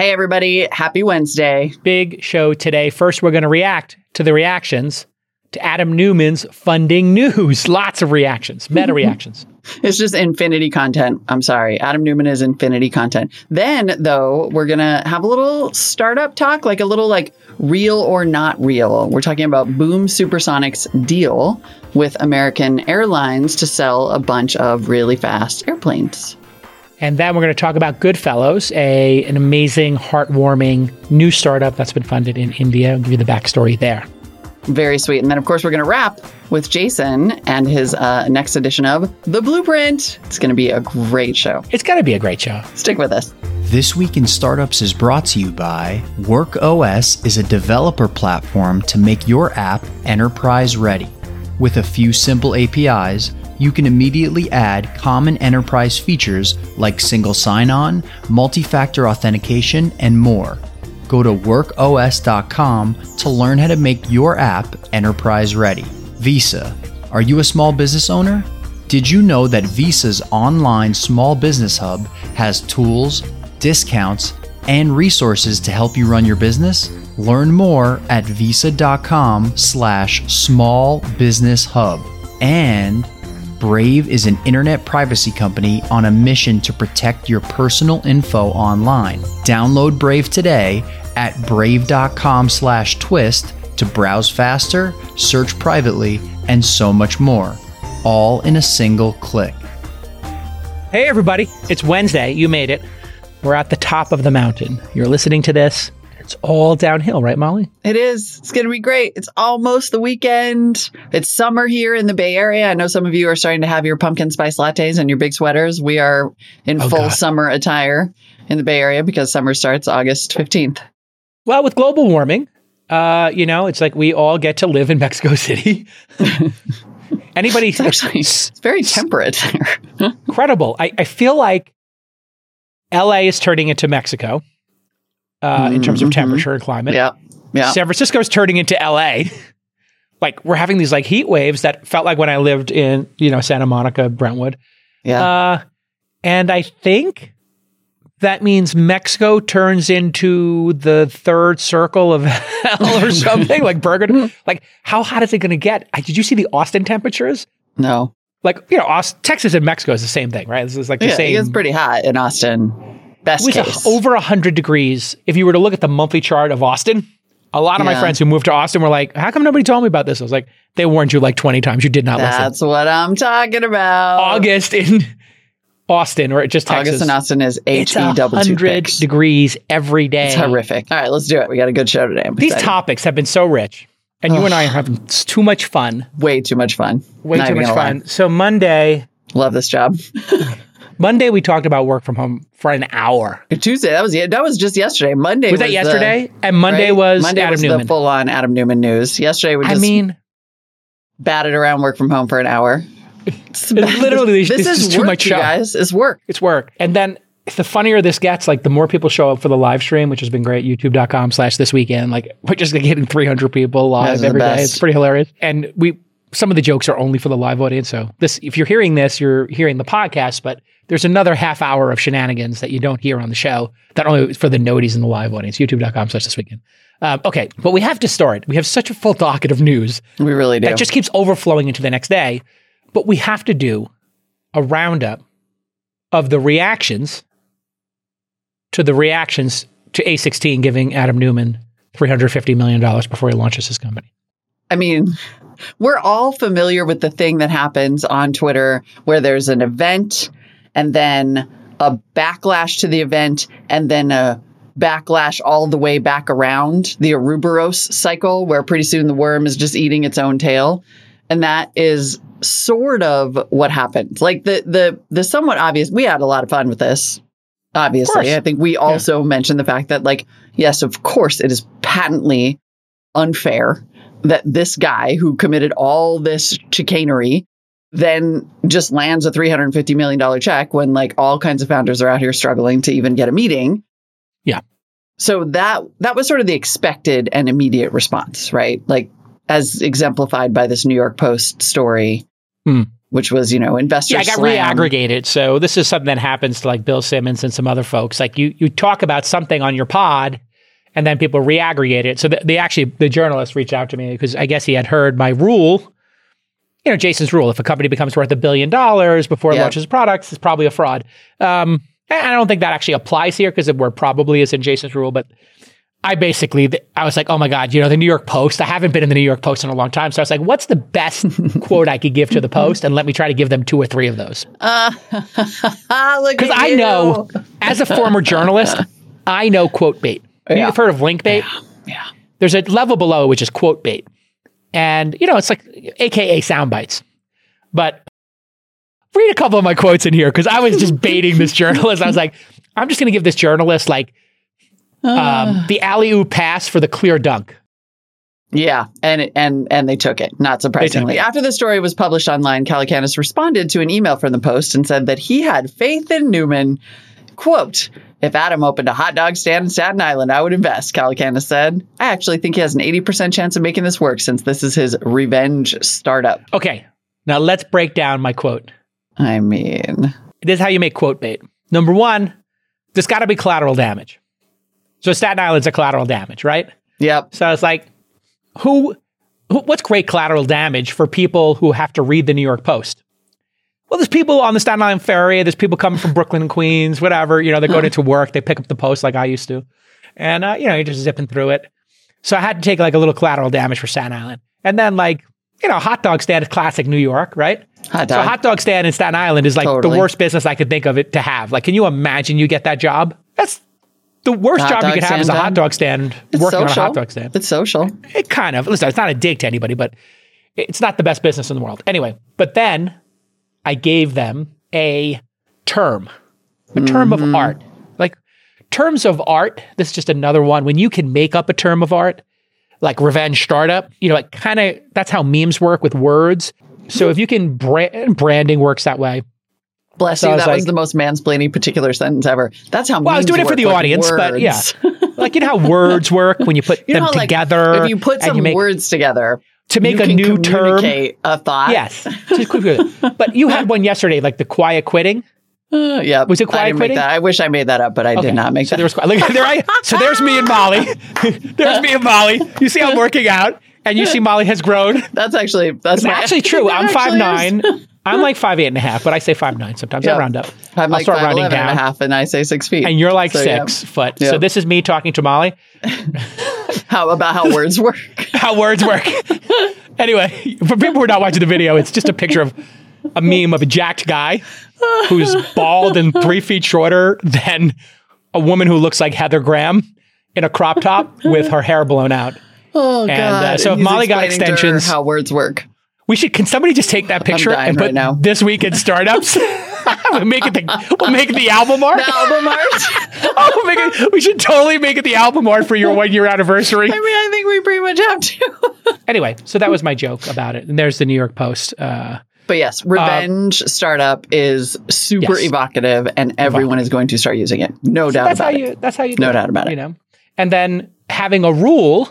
Hey, everybody. Happy Wednesday. Big show today. First, we're going to react to the reactions to Adam Neumann's funding news. Lots of reactions, meta reactions. It's just infinity content. I'm sorry. Adam Neumann is infinity content. Then, though, we're going to have a little startup talk, like a little like real or not real. We're talking about Boom Supersonic's deal with American Airlines to sell a bunch of really fast airplanes. And then we're going to talk about Goodfellows, an amazing, heartwarming new startup that's been funded in India. I'll give you the backstory there. Very sweet. And then, of course, we're going to wrap with Jason and his next edition of The Blueprint. It's going to be a great show. It's going to be a great show. Stick with us. This Week in Startups is brought to you by WorkOS is a developer platform to make your app enterprise ready. With a few simple APIs, you can immediately add common enterprise features like single sign-on, multi-factor authentication, and more. Go to workos.com to learn how to make your app enterprise ready. Visa. Are you a small business owner? Did you know that Visa's online small business hub has tools, discounts, and resources to help you run your business? Learn more at visa.com/small business hub. And Brave is an internet privacy company on a mission to protect your personal info online. Download Brave today at brave.com/twist to browse faster, search privately, and so much more, all in a single click. Hey everybody, it's Wednesday, you made it. We're at the top of the mountain. You're listening to this. It's all downhill, right, Molly? It is. It's going to be great. It's almost the weekend. It's summer here in the Bay Area. I know some of you are starting to have your pumpkin spice lattes and your big sweaters. We are in full summer attire in the Bay Area because summer starts August 15th. Well, with global warming, you know, it's like we all get to live in Mexico City. Anybody? It's very temperate there. Incredible. I feel like LA is turning into Mexico. In terms of temperature and climate. Yeah. San Francisco's turning into LA. Like we're having these like heat waves that felt like when I lived in, you know, Santa Monica, Brentwood. Yeah. And I think that means Mexico turns into the third circle of hell or something like Burger. Like how hot is it going to get? Did you see the Austin temperatures? No. Like, you know, Austin, Texas and Mexico is the same thing, right? This is like the same. It's pretty hot in Austin. Best case. Over 100 degrees. If you were to look at the monthly chart of Austin, a lot of my friends who moved to Austin were like, how come nobody told me about this? I was like, they warned you like 20 times. You did not listen. That's what I'm talking about. August in Austin or just Texas. August in Austin is HB22. 100 degrees every day. It's horrific. All right, let's do it. We got a good show today. These topics have been so rich. And you and I are having too much fun. Way too much fun. Way too much fun. So Monday. Love this job. Monday, we talked about work from home for an hour. Tuesday, that was just yesterday. Monday was that yesterday? Monday was Adam Neumann. The full-on Adam Neumann news. Yesterday, we just batted around work from home for an hour. Literally, this is too much show. Guys. It's work. It's work. And then the funnier this gets, like the more people show up for the live stream, which has been great. YouTube.com/thisweekend. Like we're just getting 300 people live every day. It's pretty hilarious. And some of the jokes are only for the live audience. So if you're hearing this, you're hearing the podcast, but there's another half hour of shenanigans that you don't hear on the show that only for the noties in the live audience, youtube.com/thisweekend. Okay, but we have to start. We have such a full docket of news. We really do. That just keeps overflowing into the next day. But we have to do a roundup of the reactions to A16 giving Adam Neumann $350 million before he launches his company. I mean, we're all familiar with the thing that happens on Twitter where there's an event and then a backlash to the event, and then a backlash all the way back around the Ouroboros cycle, where pretty soon the worm is just eating its own tail. And that is sort of what happened. Like the somewhat obvious, we had a lot of fun with this, obviously. I think we also mentioned the fact that, like, yes, of course, it is patently unfair that this guy who committed all this chicanery then just lands a $350 million check when, like, all kinds of founders are out here struggling to even get a meeting. Yeah. So that was sort of the expected and immediate response, right? Like, as exemplified by this New York Post story which was, investors. Yeah, I got reaggregated. So this is something that happens to like Bill Simmons and some other folks. Like you talk about something on your pod and then people reaggregate it. So the journalist reached out to me because I guess he had heard my rule, Jason's rule. If a company becomes worth $1 billion before it launches products, it's probably a fraud. And I don't think that actually applies here because the word probably is in Jason's rule, but I was like, oh my God, the New York Post, I haven't been in the New York Post in a long time. So I was like, what's the best quote I could give to the Post? And let me try to give them 2 or 3 of those. Because I know, as a former journalist, I know quote bait. Yeah. You've heard of link bait? Yeah. There's a level below, which is quote bait. And, it's like AKA sound bites. But read a couple of my quotes in here because I was just baiting this journalist. I was like, I'm just going to give this journalist like, the alley-oop pass for the clear dunk. Yeah, and they took it, not surprisingly. After the story was published online, Calacanis responded to an email from the Post and said that he had faith in Neumann. Quote, if Adam opened a hot dog stand in Staten Island, I would invest, Calacanis said. I actually think he has an 80% chance of making this work since this is his revenge startup. Okay, now let's break down my quote. I mean, this is how you make quote bait. Number one, there's got to be collateral damage. So Staten Island's a collateral damage, right? Yep. So it's like, what's great collateral damage for people who have to read the New York Post? Well, there's people on the Staten Island ferry. There's people coming from Brooklyn and Queens, whatever. They're going into work. They pick up the Post like I used to. And, you're just zipping through it. So I had to take like a little collateral damage for Staten Island. And then like, hot dog stand is classic New York, right? So hot dog stand in Staten Island is like the worst business I could think of it to have. Like, can you imagine you get that job? That's the worst job you could have is a hot dog stand, working on a hot dog stand. It's social. It kind of, listen, it's not a dig to anybody, but it's not the best business in the world. Anyway, but then I gave them a term of art. Like terms of art, this is just another one. When you can make up a term of art, like revenge startup, it kind of, that's how memes work with words. So if you can, branding works that way. Bless you. That was the most mansplaining particular sentence ever. That's how. Well, I was doing it for the audience, but yeah, like how words work when you put them together. Like, if you put some words together to make a new term, a thought. Yes, but you had one yesterday, like the quiet quitting. Yeah, was it quiet quitting? I wish I made that up, but I did not make that. So there's me and Molly. There's me and Molly. You see, I'm working out, and you see Molly has grown. That's actually true. I'm 5'9". I'm like 5'8.5", but I say 5'9" sometimes. Yep. I round up. I'm like 5'11.5", and I say 6 feet. And you're like 6 foot. Yep. So this is me talking to Molly. How words work. How words work. Anyway, for people who are not watching the video, it's just a picture of a meme of a jacked guy who's bald and 3 feet shorter than a woman who looks like Heather Graham in a crop top with her hair blown out. Oh, God. So if Molly got extensions. How words work. Can somebody just take that picture and put this week in startups? We'll make it the album art. The album art. We should totally make it the album art for your 1 year anniversary. I mean, I think we pretty much have to. Anyway, so that was my joke about it. And there's the New York Post. But yes, revenge startup is super evocative, and everyone is going to start using it. No doubt about it. That's how you do it. No doubt about it. And then having a rule.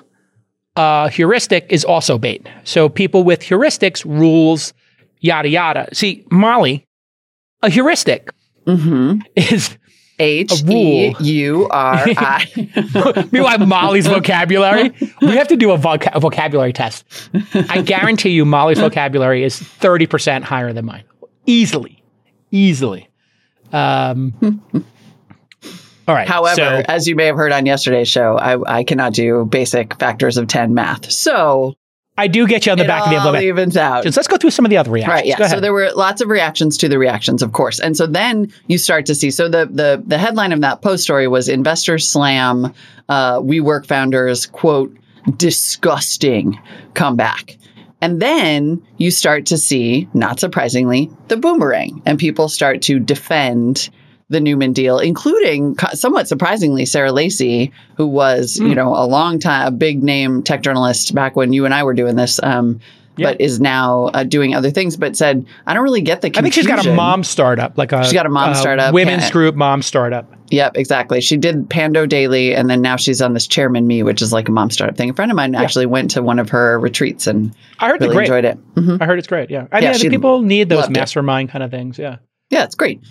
Heuristic is also bait. So people with heuristics, rules, yada, yada. See, Molly, a heuristic is H-E-U-R-I. Meanwhile, Molly's vocabulary. We have to do a vocabulary test. I guarantee you Molly's vocabulary is 30% higher than mine. Easily. All right. However, as you may have heard on yesterday's show, I cannot do basic factors of 10 math. So I do get you on the back of the envelope. It all evens out. Let's go through some of the other reactions. Right, yeah. So there were lots of reactions to the reactions, of course. And so then you start to see. So the headline of that Post story was Investors Slam WeWork Founders, quote, disgusting comeback. And then you start to see, not surprisingly, the boomerang. And people start to defend the Neumann deal, including somewhat surprisingly, Sarah Lacey, who was, a big name tech journalist back when you and I were doing this, but is now doing other things, but said, I don't really get the confusion. I think she's got a mom startup, like a, she's got a mom startup, women's group mom startup. Yep, exactly. She did Pando Daily, and then now she's on this Chairman Me, which is like a mom startup thing. A friend of mine actually went to one of her retreats and I heard really enjoyed it. Mm-hmm. I heard it's great, yeah. I mean, I think people need those mastermind kind of things, yeah. Yeah, it's great.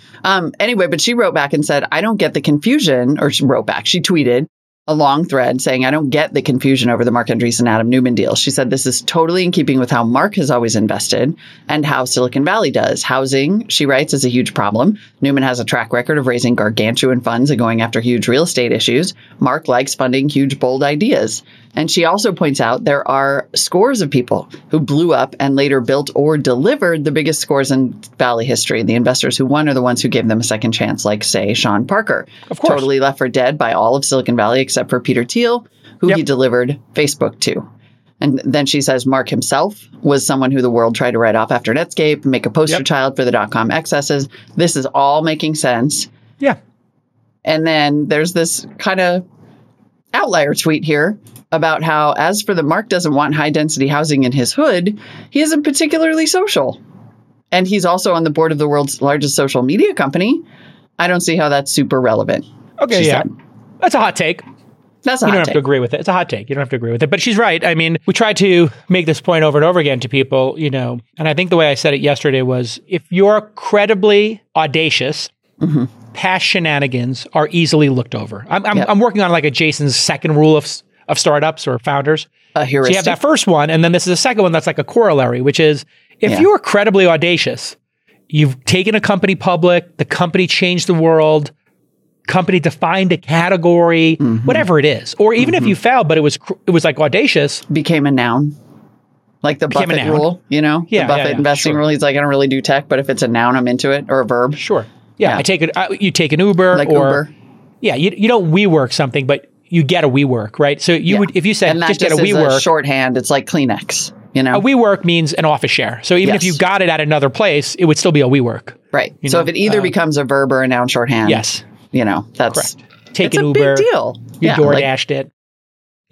Anyway, but she wrote back and said, I don't get the confusion, or she wrote back, she tweeted a long thread saying, I don't get the confusion over the Marc Andreessen and Adam Neumann deal. She said, this is totally in keeping with how Marc has always invested and how Silicon Valley does. Housing, she writes, is a huge problem. Neumann has a track record of raising gargantuan funds and going after huge real estate issues. Marc likes funding huge, bold ideas. And she also points out there are scores of people who blew up and later built or delivered the biggest scores in Valley history. The investors who won are the ones who gave them a second chance, like, say, Sean Parker. Of course. Totally left for dead by all of Silicon Valley except for Peter Thiel, who he delivered Facebook to. And then she says Marc himself was someone who the world tried to write off after Netscape, make a poster child for the dot-com excesses. This is all making sense. Yeah. And then there's this kind of outlier tweet here about how, as for the Marc doesn't want high-density housing in his hood, he isn't particularly social. And he's also on the board of the world's largest social media company. I don't see how that's super relevant. Okay, yeah. Said. That's a hot take. That's a hot take. You don't have to agree with it. It's a hot take. You don't have to agree with it. But she's right. I mean, we try to make this point over and over again to people, you know, and I think the way I said it yesterday was, if you're credibly audacious, past shenanigans are easily looked over. I'm working on like a Jason's second rule of startups or founders. So you have that first one, and then this is a second one that's like a corollary, which is, if you are credibly audacious, you've taken a company public, the company changed the world, company defined a category, whatever it is, or even if you failed, but it was like audacious, became a noun, like the Buffett rule, you know, the Buffett investing rule. He's like, I don't really do tech, but if it's a noun, I'm into it, or a verb. Sure. Yeah, I take it. You take an Uber, like or Uber. Yeah, you don't WeWork something, but you get a WeWork, right? So you would, if you said just get a WeWork, a shorthand, it's like Kleenex. You know, a WeWork means an office share. So even if you got it at another place, it would still be a WeWork, right? So if it either becomes a verb or a noun shorthand, you know, that's correct. Take an Uber. It's a big deal. You DoorDashed it.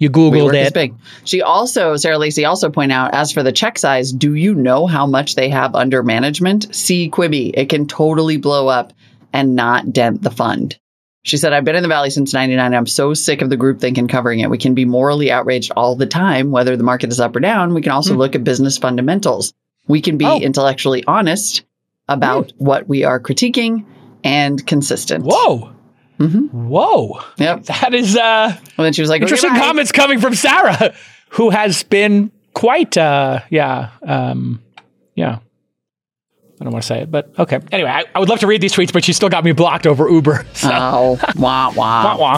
You Googled it. Is big. She also, Sarah Lacey also point out, as for the check size, do you know how much they have under management? See Quibi. It can totally blow up and not dent the fund. She said, I've been in the Valley since 99. I'm so sick of the group thinking covering it. We can be morally outraged all the time, whether the market is up or down. We can also look at business fundamentals. We can be intellectually honest about what we are critiquing and consistent. Whoa. Whoa. Yep. That is and then she was like, interesting comments coming from Sarah, who has been quite, I don't want to say it, but okay. Anyway, I would love to read these tweets, but she still got me blocked over Uber. So. Oh, wah, wah. Wah, wah.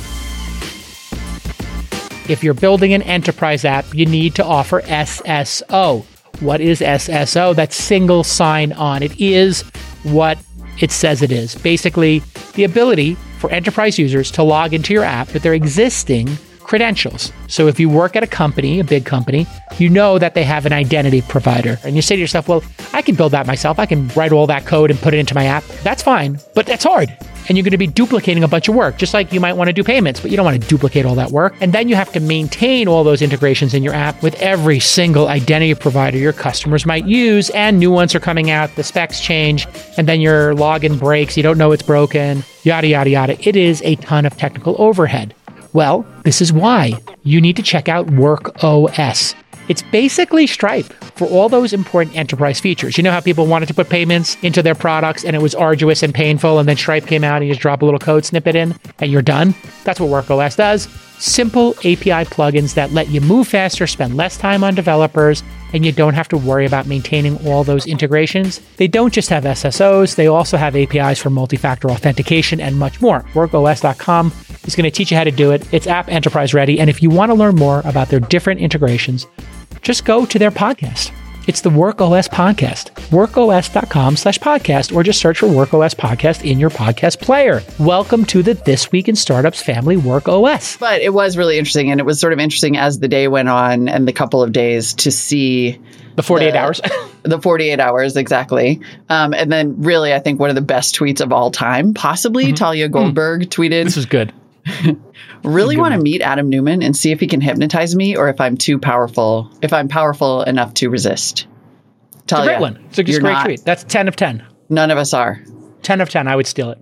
If you're building an enterprise app, you need to offer SSO. What is SSO? That's single sign-on. It is what it says it is. Basically, the ability for enterprise users to log into your app with their existing credentials. So if you work at a company, a big company, you know that they have an identity provider. And you say to yourself, well, I can build that myself. I can write all that code and put it into my app. That's fine, but that's hard. And you're going to be duplicating a bunch of work, just like you might want to do payments, but you don't want to duplicate all that work. And then you have to maintain all those integrations in your app with every single identity provider your customers might use, and new ones are coming out, the specs change, and then your login breaks, you don't know it's broken, yada, yada, yada. It is a ton of technical overhead. Well, this is why you need to check out WorkOS. It's basically Stripe for all those important enterprise features. You know how people wanted to put payments into their products and it was arduous and painful, and then Stripe came out and you just drop a little code snippet in and you're done? That's what WorkOS does. Simple API plugins that let you move faster, spend less time on developers, and you don't have to worry about maintaining all those integrations. They don't just have SSOs, they also have APIs for multi-factor authentication and much more. WorkOS.com is going to teach you how to do it. It's app enterprise ready. And if you want to learn more about their different integrations, just go to their podcast. It's the WorkOS podcast, workos.com/podcast, or just search for WorkOS podcast in your podcast player. Welcome to the This Week in Startups family, WorkOS. But it was really interesting. And it was sort of interesting as the day went on and the couple of days to see the 48 hours. The 48 hours, exactly. And then really, I think one of the best tweets of all time, possibly Talia Goldberg tweeted. This was good. really want to meet Adam Neumann and see if he can hypnotize me or if I'm too powerful, if I'm powerful enough to resist. Talia, it's a great one. It's a great tweet. That's 10 of 10. None of us are. 10 of 10. I would steal it.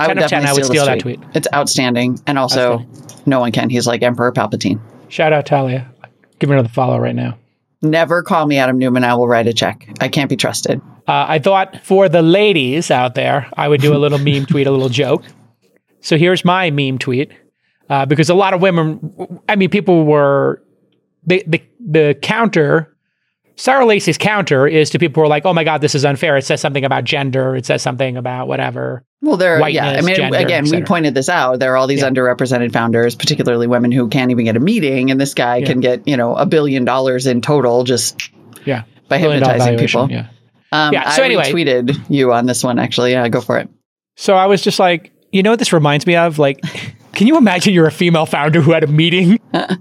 10 of 10. I would steal that tweet. It's outstanding. And also, no one can. He's like Emperor Palpatine. Shout out, Talia. Give her another follow right now. Never call me Adam Neumann. I will write a check. I can't be trusted. I thought for the ladies out there, I would do a little meme tweet, a little joke. So here's my meme tweet. Because a lot of women, I mean, people were, the counter, Sarah Lacey's counter is to people who are like, oh my God, this is unfair. It says something about gender. It says something about whatever. Well, there, yeah. I mean, gender, again, we pointed this out. There are all these underrepresented founders, particularly women who can't even get a meeting. And this guy can get, you know, $1 billion in total just by hypnotizing people. Yeah. So I tweeted you on this one, actually. Yeah, go for it. So I was just like, you know what this reminds me of? Like... Can you imagine you're a female founder who had a meeting at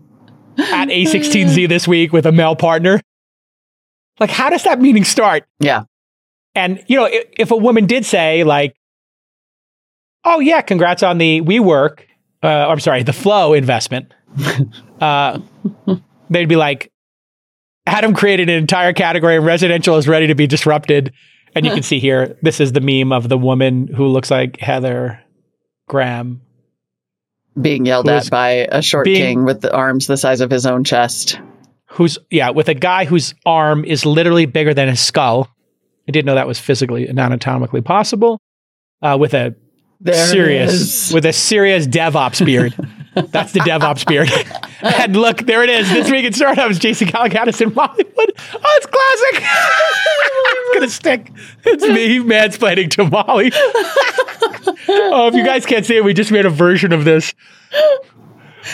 A16Z this week with a male partner? Like, how does that meeting start? Yeah. And, you know, if a woman did say, like, oh, yeah, congrats on the WeWork, the Flow investment, they'd be like, Adam created an entire category of residential is ready to be disrupted. And you can see here, this is the meme of the woman who looks like Heather Graham. Being yelled at by a short king with the arms the size of his own chest. With a guy whose arm is literally bigger than his skull. I didn't know that was physically and anatomically possible. With a serious DevOps beard. That's the DevOps beard. And look, there it is. This week in startups, Jason Calacatis in Mollywood. Oh, it's classic. It's going to stick. It's me mansplaining to Molly. Oh, if you guys can't see it, we just made a version of this.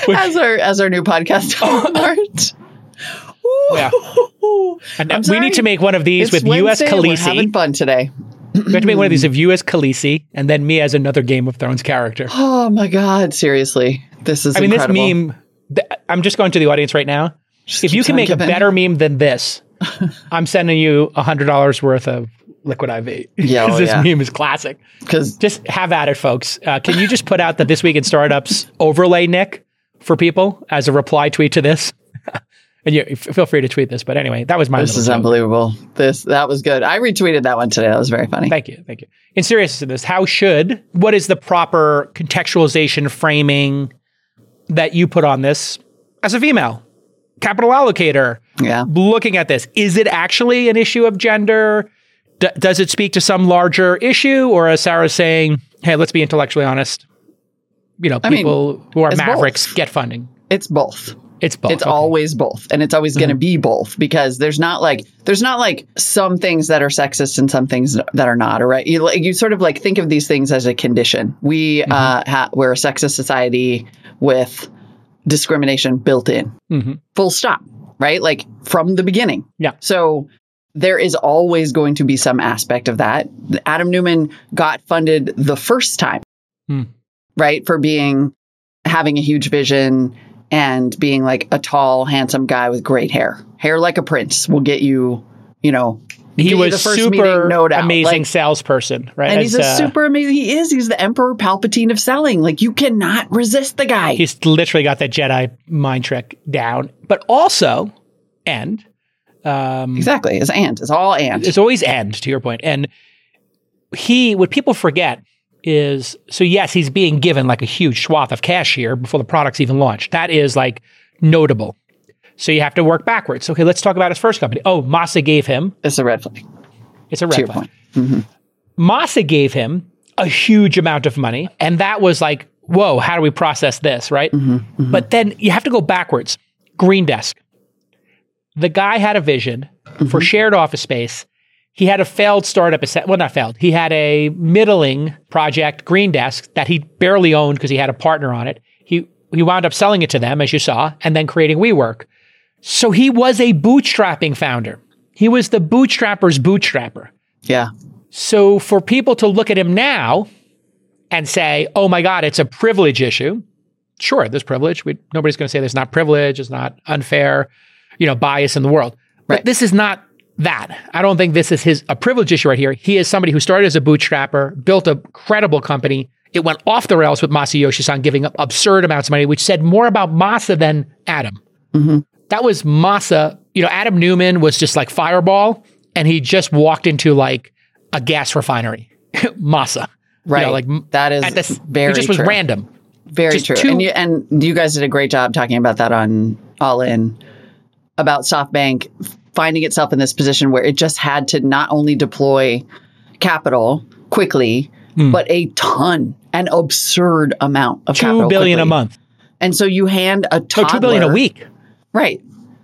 As our new podcast art. Yeah. And we need to make one of these with Wednesday U.S. Khaleesi. We're having fun today. We have to make one of these of you as Khaleesi and then me as another Game of Thrones character. Oh my God, seriously. This is incredible. I mean, this meme, I'm just going to the audience right now. Just if you can make a better meme than this, I'm sending you $100 worth of Liquid IV. Yeah, because this meme is classic. Just have at it, folks. Can you just put out the This Week in Startups overlay, Nick, for people as a reply tweet to this? And you feel free to tweet this, but anyway, that was my. This is unbelievable. That was good. I retweeted that one today. That was very funny. Thank you. In seriousness, what is the proper contextualization framing that you put on this as a female capital allocator? Yeah, looking at this, is it actually an issue of gender? Does it speak to some larger issue, or as Sarah's saying, hey, let's be intellectually honest. You know, people who are mavericks get funding. It's both. It's both. It's always both. And it's always going to be both, because there's not like some things that are sexist and some things that are not. All right. You sort of like think of these things as a condition. We're a sexist society with discrimination built in. Mm-hmm. Full stop. Right. Like from the beginning. Yeah. So there is always going to be some aspect of that. Adam Neumann got funded the first time. Mm. Right. For having a huge vision. And being like a tall, handsome guy with great hair like a prince will get you, you know. He was the first super meeting, no doubt. Amazing salesperson, right? And he's a super amazing. He's the Emperor Palpatine of selling. Like you cannot resist the guy. He's literally got that Jedi mind trick down. But also, exactly, it's all and. It's always and. To your point, and what people forget. Is so yes, he's being given like a huge swath of cash here before the product's even launched. That is like notable. So you have to work backwards. Okay, let's talk about his first company. Oh, Masa gave him. It's a red flag. Mm-hmm. Masa gave him a huge amount of money, and that was like, whoa, how do we process this, right? Mm-hmm, mm-hmm. But then you have to go backwards. Green Desk. The guy had a vision for shared office space. He had a failed startup. Well, not failed. He had a middling project, Green Desk, that he barely owned because he had a partner on it. He wound up selling it to them, as you saw, and then creating WeWork. So he was a bootstrapping founder. He was the bootstrapper's bootstrapper. Yeah. So for people to look at him now and say, oh my God, it's a privilege issue. Sure, there's privilege. Nobody's going to say there's not privilege. It's not unfair, bias in the world. Right. But this is not... that. I don't think this is a privilege issue right here. He is somebody who started as a bootstrapper, built a credible company, It went off the rails with Masayoshi-san giving up absurd amounts of money, which said more about Masa than Adam. Mm-hmm. That was Masa. You know, Adam Neumann was just like Fireball, and he just walked into like a gas refinery. Masa. Right. You know, like that is this, very It just was true. Random. Very just true. And you guys did a great job talking about that on All In, about SoftBank finding itself in this position where it just had to not only deploy capital quickly, but a ton, an absurd amount of capital. $2 billion quickly. A month. And so you hand a toddler. No, $2 billion a week. Right.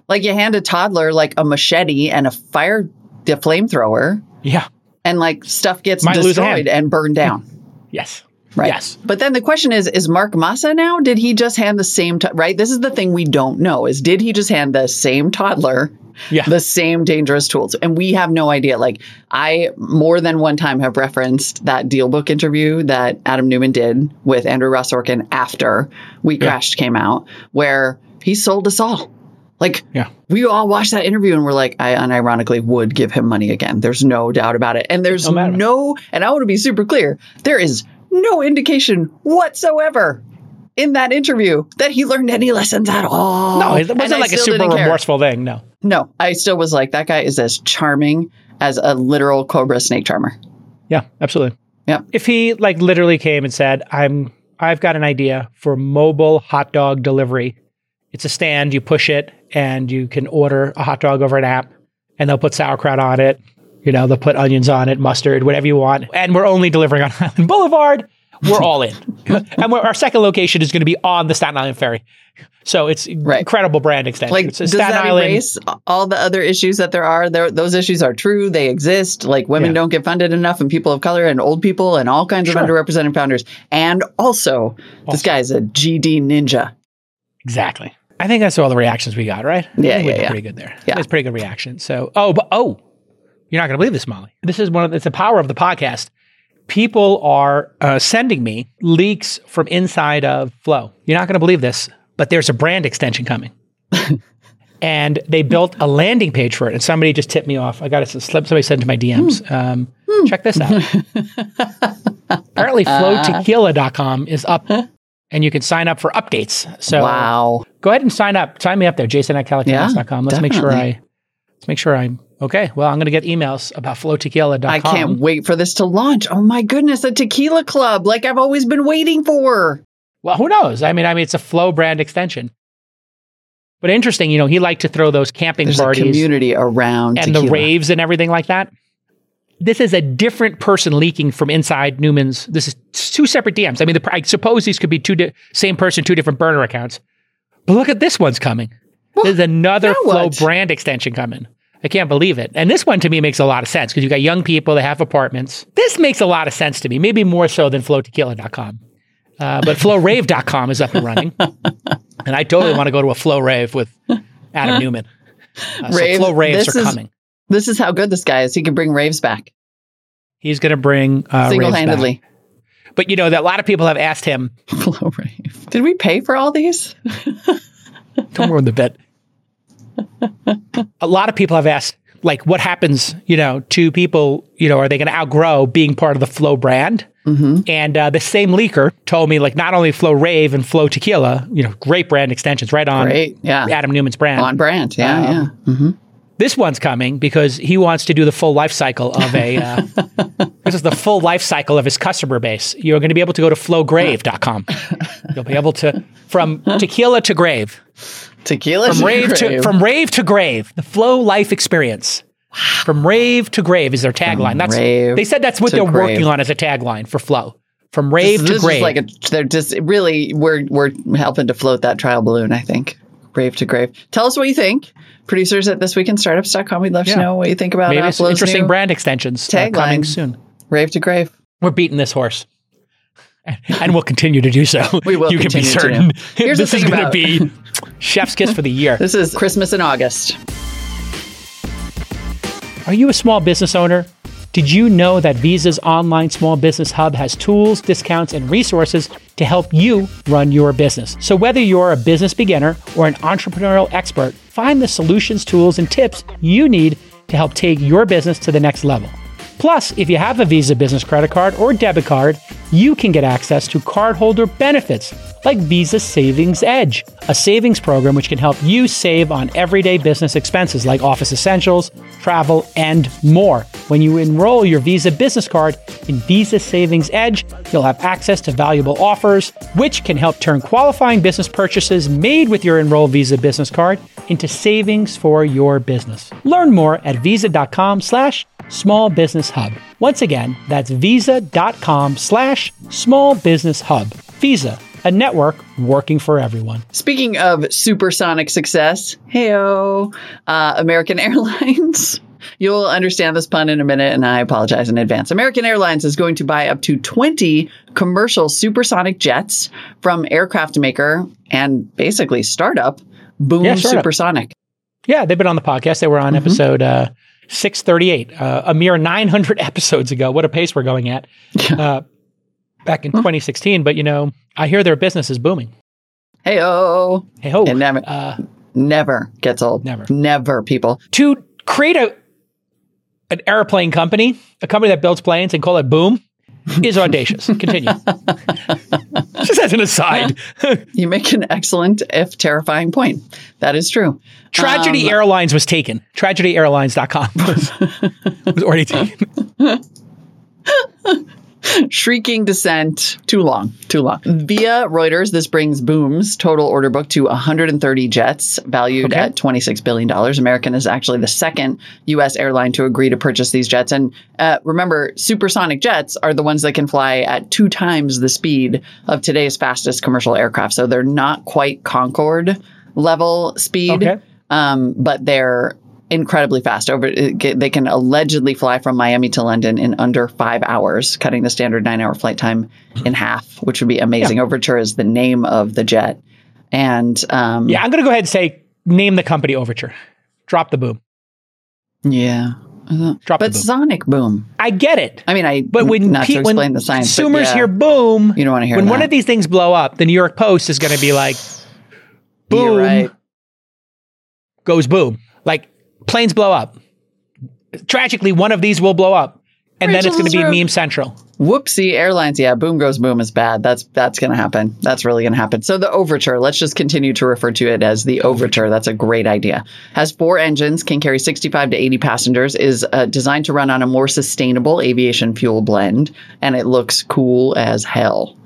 Like you hand a toddler like a machete and a flamethrower. Yeah. And like stuff gets destroyed and burned down. Yes. Right. Yes. But then the question is Mark Masa now? Did he just hand the same, right? This is the thing we don't know is, did he just hand the same toddler the same dangerous tools? And we have no idea. Like I more than one time have referenced that DealBook interview that Adam Neumann did with Andrew Ross Sorkin after We Crashed came out, where he sold us all. Like, we all watched that interview and we're like, I unironically would give him money again. There's no doubt about it. And there's and I want to be super clear, there is no indication whatsoever in that interview that he learned any lessons at all. No, it wasn't like a super remorseful thing. No. No, I still was like, that guy is as charming as a literal cobra snake charmer. Yeah, absolutely. Yeah. If he like literally came and said, I've got an idea for mobile hot dog delivery. It's a stand, you push it, and you can order a hot dog over an app, and they'll put sauerkraut on it. You know, they'll put onions on it, mustard, whatever you want. And we're only delivering on Highland Boulevard. We're all in. And our second location is going to be on the Staten Island Ferry. So it's incredible brand extension. Like, does that erase all the other issues that there are? Those issues are true. They exist. Like women don't get funded enough, and people of color, and old people, and all kinds of underrepresented founders. And also, this guy is a GD ninja. Exactly. I think I saw all the reactions we got, right? Yeah, we did pretty good there. Yeah. It was pretty good reaction. So, you're not going to believe this, Molly. This is it's the power of the podcast. People are sending me leaks from inside of Flow. You're not going to believe this, but there's a brand extension coming. And they built a landing page for it. And somebody just tipped me off. I got a slip somebody sent to my DMs. Check this out. Apparently, flowtequila.com is up. And you can sign up for updates. So go ahead and sign up. Sign me up there, jason@calicatlas.com. Let's make sure I'm okay. Well, I'm going to get emails about flowtequila.com. I can't wait for this to launch. Oh my goodness, a tequila club like I've always been waiting for. Well, who knows? I mean, it's a Flow brand extension. But interesting, you know, he liked to throw those camping parties. There's a community around and tequila. The raves and everything like that. This is a different person leaking from inside Newman's. This is two separate DMs. I mean, I suppose these could be same person, two different burner accounts. But look at this one's coming. Well, there's another Flow brand extension coming. I can't believe it. And this one to me makes a lot of sense because you've got young people that have apartments. This makes a lot of sense to me, maybe more so than flowtequila.com. But flowrave.com is up and running. And I totally want to go to a Flow rave with Adam Neumann. So Flow raves are coming. This is how good this guy is. He can bring raves back. He's going to bring single-handedly. Raves back. But you know that a lot of people have asked him. Flow rave. Did we pay for all these? Don't ruin the bit. A lot of people have asked, like, what happens? You know, to people. You know, are they going to outgrow being part of the Flow brand? Mm-hmm. And the same leaker told me, like, not only Flow Rave and Flow Tequila. You know, great brand extensions, right on. Great, yeah. Adam Newman's brand. On brand, yeah, yeah. Mm-hmm. This one's coming because he wants to do the full life cycle of this is the full life cycle of his customer base. You're going to be able to go to flowgrave.com. You'll be able to, from tequila to grave. Tequila from to rave grave. From rave to grave. The Flow life experience. Wow. From rave to grave is their tagline. They said that's what they're working on as a tagline for Flow. From rave to grave. They're just really, we're helping to float that trial balloon, I think. Brave to grave. Tell us what you think. Producers at thisweekinstartups.com. We'd love to know what you think about Maybe Flow's interesting brand extensions coming soon. Brave to grave. We're beating this horse. And we'll continue to do so. We will. You can be certain. Here's this is going to be chef's kiss for the year. This is Christmas in August. Are you a small business owner? Did you know that Visa's online small business hub has tools, discounts, and resources to help you run your business? So whether you're a business beginner or an entrepreneurial expert, find the solutions, tools, and tips you need to help take your business to the next level. Plus, if you have a Visa business credit card or debit card, you can get access to cardholder benefits like Visa Savings Edge, a savings program which can help you save on everyday business expenses like office essentials, travel, and more. When you enroll your Visa business card in Visa Savings Edge, you'll have access to valuable offers, which can help turn qualifying business purchases made with your enrolled Visa business card into savings for your business. Learn more at visa.com/small business hub. Once again, that's visa.com/small business hub. Visa, a network working for everyone. Speaking of supersonic success, hey-o, American Airlines. You'll understand this pun in a minute, and I apologize in advance. American Airlines is going to buy up to 20 commercial supersonic jets from aircraft maker and basically startup Boom Supersonic. Yeah, they've been on the podcast. They were on episode 638, a mere 900 episodes ago. What a pace we're going at back in 2016. But, you know, I hear their business is booming. Hey-o. Hey-ho. It never gets old. Never, people. To create an airplane company, a company that builds planes and call it Boom, is audacious. Continue. Just as an aside. You make an excellent, if terrifying point. That is true. Tragedy Airlines was taken. TragedyAirlines.com was already taken. Shrieking descent. Too long. Via Reuters, this brings Boom's total order book to 130 jets valued at $26 billion. American is actually the second U.S. airline to agree to purchase these jets. And remember, supersonic jets are the ones that can fly at 2 times the speed of today's fastest commercial aircraft. So they're not quite Concorde level speed, but they're incredibly fast. They can allegedly fly from Miami to London in under 5 hours, cutting the standard 9-hour flight time in half, which would be amazing. Yeah. Overture is the name of the jet. And I'm going to go ahead and say, name the company Overture. Drop the boom. Yeah. But the boom. Sonic boom. I get it. I mean, when the science, consumers hear boom, you don't want to hear when that. One of these things blow up, the New York Post is going to be like, boom goes boom. Like, planes blow up. Tragically, one of these will blow up. And then it's going to be meme central. Whoopsie, airlines. Yeah, boom goes boom is bad. That's going to happen. That's really going to happen. So the Overture, let's just continue to refer to it as the Overture. That's a great idea. Has 4 engines, can carry 65 to 80 passengers, is designed to run on a more sustainable aviation fuel blend. And it looks cool as hell.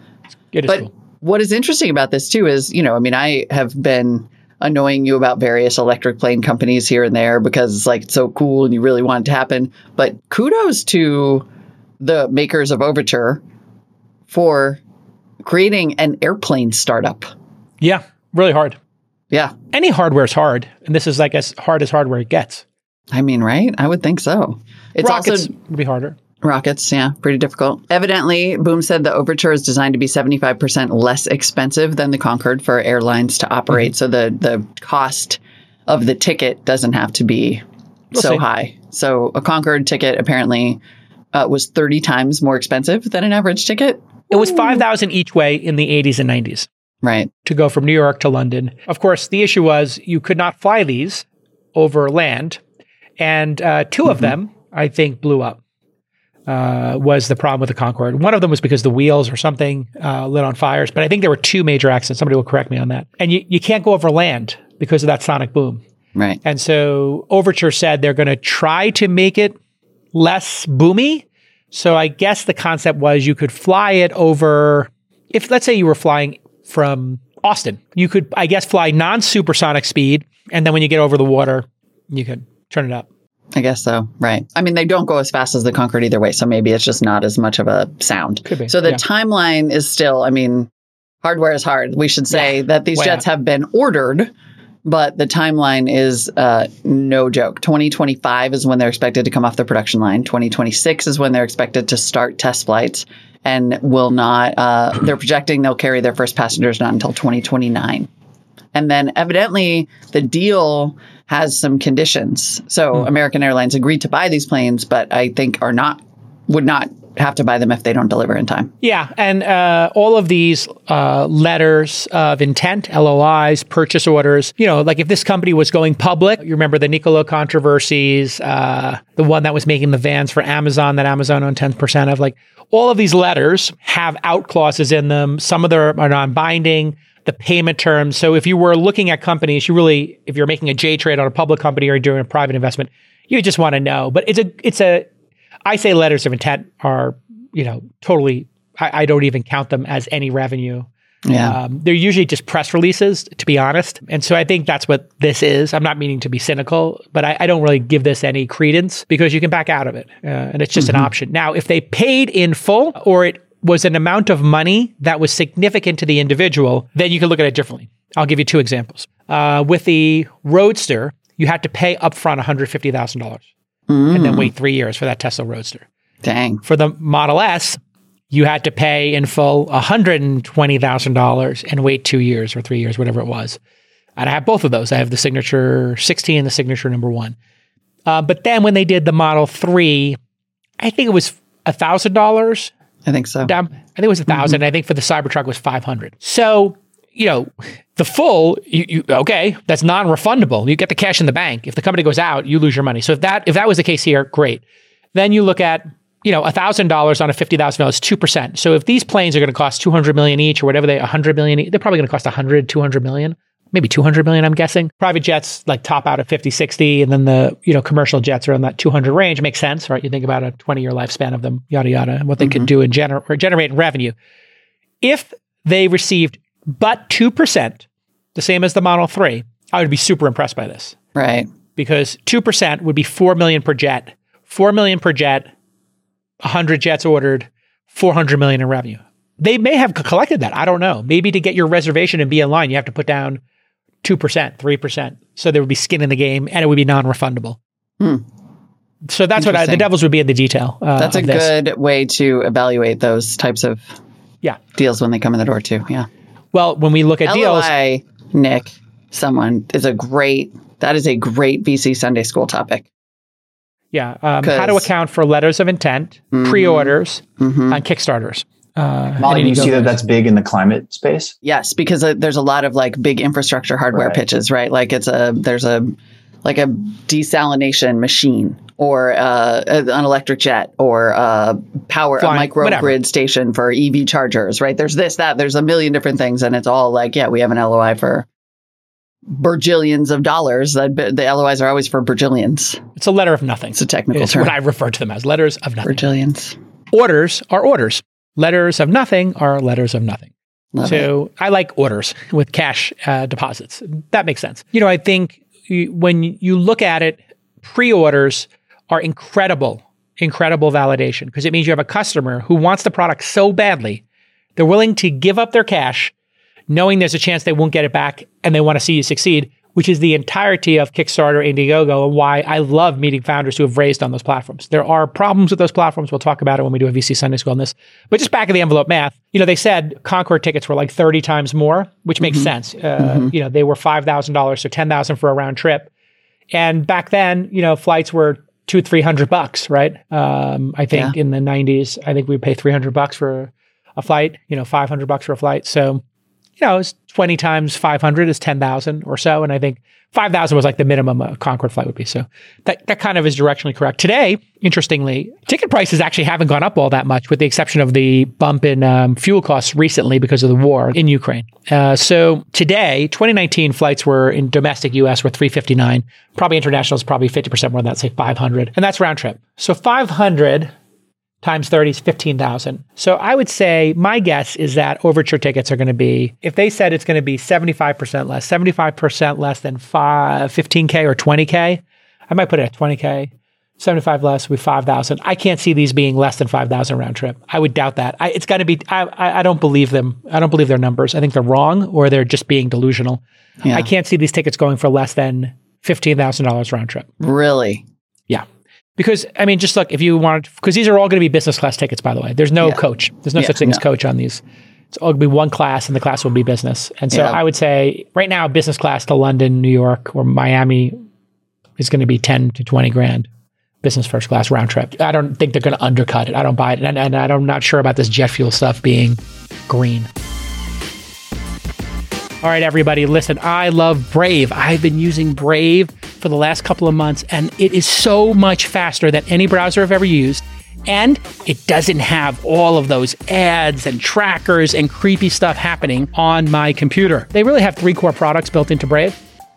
But what is interesting about this, too, is, you know, I mean, I have been annoying you about various electric plane companies here and there because it's like it's so cool and you really want it to happen. But kudos to the makers of Overture for creating an airplane startup. Yeah, really hard. Yeah. Any hardware is hard. And this is like as hard as hardware it gets. I mean, right? I would think so. It's Rockets also would be harder. Rockets, yeah, pretty difficult. Evidently, Boom said the Overture is designed to be 75% less expensive than the Concorde for airlines to operate. So the cost of the ticket doesn't have to be high. So a Concorde ticket apparently was 30 times more expensive than an average ticket. It was $5,000 each way in the 80s and 90s. Right. To go from New York to London. Of course, the issue was you could not fly these over land. And 2 of them, I think, blew up. Was the problem with the Concorde. One of them was because the wheels or something lit on fires, but I think there were 2 major accidents. Somebody will correct me on that. And you can't go over land because of that sonic boom. Right. And so Overture said they're going to try to make it less boomy. So I guess the concept was you could fly it over, if let's say you were flying from Austin, you could, I guess, fly non-supersonic speed. And then when you get over the water, you could turn it up. I guess so. Right. I mean, they don't go as fast as the Concorde either way. So maybe it's just not as much of a sound. Could be, so the timeline is still, I mean, hardware is hard. We should say that these jets have been ordered, but the timeline is no joke. 2025 is when they're expected to come off the production line. 2026 is when they're expected to start test flights and will not, they're projecting they'll carry their first passengers not until 2029. And then evidently the deal has some conditions. So American Airlines agreed to buy these planes, but I think would not have to buy them if they don't deliver in time. Yeah. And all of these letters of intent, LOIs, purchase orders, you know, like if this company was going public, you remember the Niccolo controversies, the one that was making the vans for Amazon that Amazon owned 10% of, like all of these letters have out clauses in them. Some of them are non-binding. The payment terms. So if you were looking at companies, you really, if you're making a J trade on a public company or you're doing a private investment, you just want to know. But I say letters of intent are, you know, totally, I don't even count them as any revenue. Yeah. They're usually just press releases, to be honest. And so I think that's what this is. I'm not meaning to be cynical, but I don't really give this any credence because you can back out of it. And it's just an option. Now, if they paid in full or it was an amount of money that was significant to the individual, then you can look at it differently. I'll give you two examples. With the Roadster, you had to pay upfront $150,000 and then wait 3 years for that Tesla Roadster. Dang. For the Model S, you had to pay in full $120,000 and wait 2 years or 3 years, whatever it was. And I have both of those. I have the Signature 16 and the Signature number 1. But then when they did the Model 3, I think it was $1,000. I think so. I think it was $1,000. I think for the Cybertruck it was $500. So, you know, the full, okay, that's non-refundable. You get the cash in the bank. If the company goes out, you lose your money. So if that was the case here, great. Then you look at, you know, $1,000 on a $50,000 is 2%. So if these planes are going to cost $200 million each or whatever they, $100 million each, they're probably going to cost $100, $200 million, maybe $200 million, I'm guessing. Private jets like top out at 50, 60, and then the, you know, commercial jets are in that 200 range. Makes sense, right? You think about a 20-year lifespan of them, yada, yada, and what they could do and generate revenue. If they received but 2%, the same as the Model 3, I would be super impressed by this. Right. Because 2% would be $4 million per jet. 100 jets ordered, $400 million in revenue. They may have collected that. I don't know. Maybe to get your reservation and be in line, you have to put down 2%, 3%. So there would be skin in the game and it would be non-refundable. So that's what the devils would be in the detail. That's a good way to evaluate those types of deals when they come in the door too. Yeah. Well, when we look at LOI, deals. Nick, someone is that is a great VC Sunday school topic. Yeah. How to account for letters of intent, pre-orders, on Kickstarters. Molly, do you see that that's big in the climate space? Yes, because there's a lot of like big infrastructure hardware pitches, right? Like there's a desalination machine or an electric jet or a microgrid station for EV chargers, right? There's there's a million different things. And it's all like, yeah, we have an LOI for bergillions of dollars. The LOIs are always for bergillions. It's a letter of nothing. It's a technical term. What I refer to them as letters of nothing. Bergillions. Orders are orders. Letters of nothing are letters of nothing. Love it. I like orders with cash deposits. That makes sense. You know, I think when you look at it, pre-orders are incredible validation because it means you have a customer who wants the product so badly, they're willing to give up their cash knowing there's a chance they won't get it back and they want to see you succeed, which is the entirety of Kickstarter, Indiegogo, and why I love meeting founders who have raised on those platforms. There are problems with those platforms. We'll talk about it when we do a VC Sunday School on this. But just back of the envelope math, you know, they said Concord tickets were like 30 times more, which makes sense. You know, they were $5,000, so $10,000 for a round trip. And back then, you know, flights were $200-$300, right? I think in the 90s, I think we would pay $300 for a flight, you know, $500 for a flight. So, you know, it's 20 times 500 is 10,000 or so. And I think 5,000 was like the minimum a Concorde flight would be. So that kind of is directionally correct. Today, interestingly, ticket prices actually haven't gone up all that much with the exception of the bump in fuel costs recently because of the war in Ukraine. So today, 2019 flights were in domestic US were 359. Probably international is probably 50% more than that, say 500. And that's round trip. So 500 times 30 is 15,000. So I would say my guess is that Overture tickets are going to be, if they said it's going to be 75% less than 15K or 20K, I might put it at 20K, 75 less with 5,000. I can't see these being less than 5,000 round trip. I would doubt that. It's going to be, I don't believe them. I don't believe their numbers. I think they're wrong or they're just being delusional. Yeah. I can't see these tickets going for less than $15,000 round trip. Really? Yeah. Because, I mean, just look, if you wanted, because these are all going to be business class tickets, by the way. There's no coach. There's no such thing as coach on these. It's all going to be one class and the class will be business. And so I would say right now, business class to London, New York, or Miami is going to be $10,000 to $20,000. business first class round trip. I don't think they're going to undercut it. I don't buy it. And I'm not sure about this jet fuel stuff being green. All right, everybody, listen, I love Brave. I've been using Brave for the last couple of months, and it is so much faster than any browser I've ever used. And it doesn't have all of those ads and trackers and creepy stuff happening on my computer. They really have three core products built into Brave.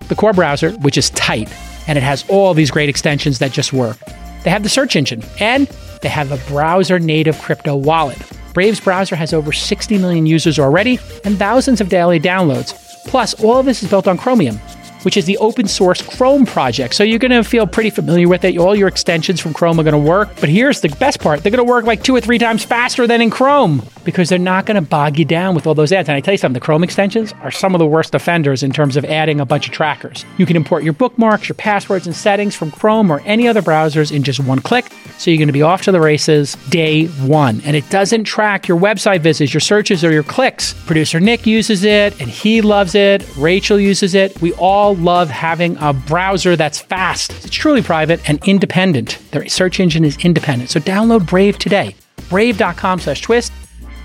The core browser, which is tight, and it has all these great extensions that just work. They have the search engine, and they have a browser-native crypto wallet. Brave's browser has over 60 million users already and thousands of daily downloads. Plus, all of this is built on Chromium, which is the open source Chrome project. So you're going to feel pretty familiar with it. All your extensions from Chrome are going to work. But here's the best part. They're going to work like 2 or 3 times faster than in Chrome because they're not going to bog you down with all those ads. And I tell you something, the Chrome extensions are some of the worst offenders in terms of adding a bunch of trackers. You can import your bookmarks, your passwords, and settings from Chrome or any other browsers in just one click. So you're going to be off to the races day one. And it doesn't track your website visits, your searches, or your clicks. Producer Nick uses it, and he loves it. Rachel uses it. We all love having a browser that's fast. It's truly private and independent. Their search engine is independent. So download Brave today. Brave.com/twist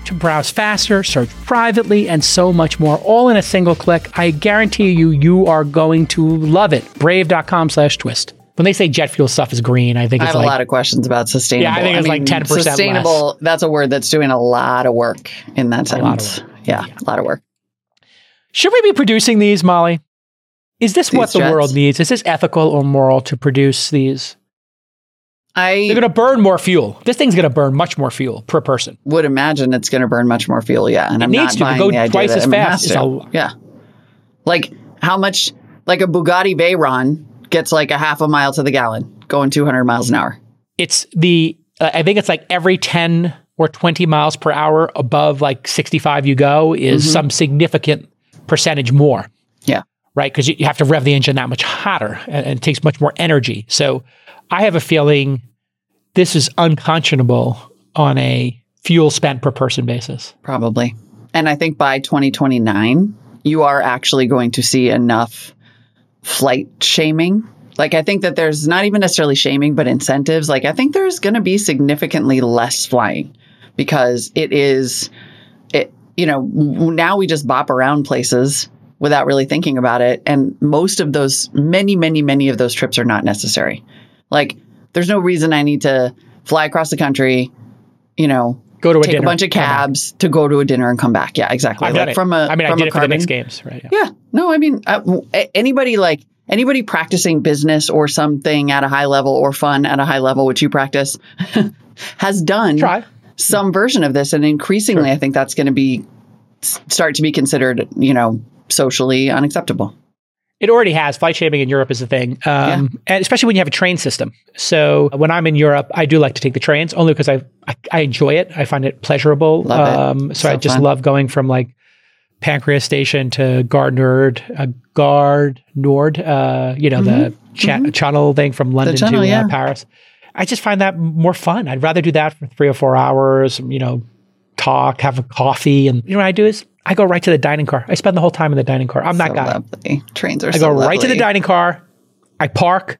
to browse faster, search privately, and so much more, all in a single click. I guarantee you, you are going to love it. Brave.com/twist. When they say jet fuel stuff is green, I think it's like... I have a lot of questions about sustainable. Yeah, I think it's like 10% sustainable, less. That's a word that's doing a lot of work in that sentence. Yeah, a lot of work. Should we be producing these, Molly? Is this what the world needs? Is this ethical or moral to produce these? They're going to burn more fuel. This thing's going to burn much more fuel per person. Would imagine it's going to burn much more fuel, yeah. And it needs to go twice as fast. Yeah. Like how much, like a Bugatti Veyron gets like a half a mile to the gallon going 200 miles an hour. It's I think it's like every 10 or 20 miles per hour above like 65 you go is some significant percentage more. Yeah. Right? Because you have to rev the engine that much hotter and it takes much more energy. So I have a feeling this is unconscionable on a fuel spent per person basis. Probably. And I think by 2029, you are actually going to see enough flight shaming. Like, I think that there's not even necessarily shaming, but incentives. Like, I think there's going to be significantly less flying because now we just bop around places without really thinking about it. And most of those, many, many, many of those trips are not necessary. Like, there's no reason I need to fly across the country, take a bunch of cabs to go to a dinner and come back. Yeah, exactly. I did it for the next games, right? Yeah. No, I mean, anybody practicing business or something at a high level or fun at a high level, which you practice, has done some version of this. And increasingly, I think that's going to start to be considered, socially unacceptable. It already has. Flight shaming in Europe is a thing, and especially when you have a train system. So when I'm in Europe, I do like to take the trains only because I enjoy it. I find it pleasurable. So I just love going from like Pancras station to Gare Nord, the channel thing from London to Paris. I just find that more fun. I'd rather do that for 3 or 4 hours, talk, have a coffee. And what I do is I go right to the dining car. I spend the whole time in the dining car. I'm that guy. Lovely. Trains are so lovely. I go right to the dining car. I park.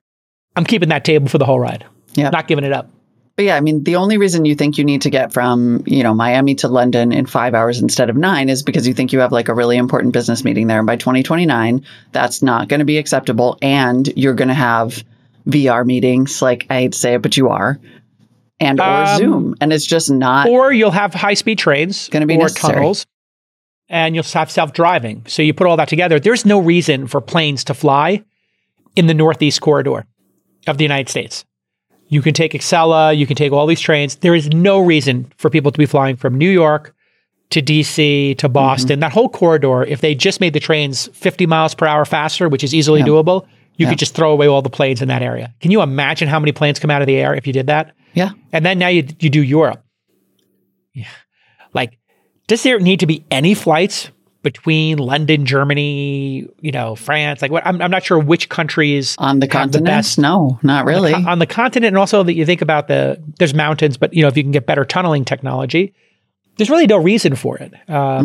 I'm keeping that table for the whole ride. Yeah. Not giving it up. But yeah, I mean, the only reason you think you need to get from, Miami to London in 5 hours instead of 9 is because you think you have like a really important business meeting there. And by 2029, that's not going to be acceptable. And you're going to have VR meetings. Like, I hate to say it, but you are. And or Zoom. And it's just not. Or you'll have high-speed trains or tunnels. And you'll have self-driving. So you put all that together. There's no reason for planes to fly in the Northeast corridor of the United States. You can take Excella. You can take all these trains. There is no reason for people to be flying from New York to D.C. to Boston. That whole corridor, if they just made the trains 50 miles per hour faster, which is easily doable, you could just throw away all the planes in that area. Can you imagine how many planes come out of the air if you did that? Yeah. And then now you do Europe. Yeah. Like, does there need to be any flights between London, Germany, France? Like, what? I'm not sure which countries on the continent. The best. No, not really on the continent. And also that you think about there's mountains, but if you can get better tunneling technology, there's really no reason for it.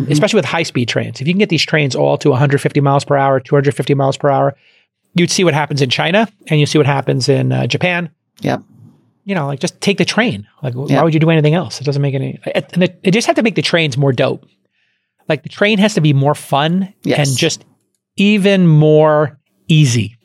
Especially with high-speed trains. If you can get these trains all to 150 miles per hour, 250 miles per hour, you'd see what happens in China and you see what happens in Japan. Yep. you know, like just take the train. Like, why would you do anything else? It doesn't make any, and they just have to make the trains more dope. Like the train has to be more fun and just even more easy.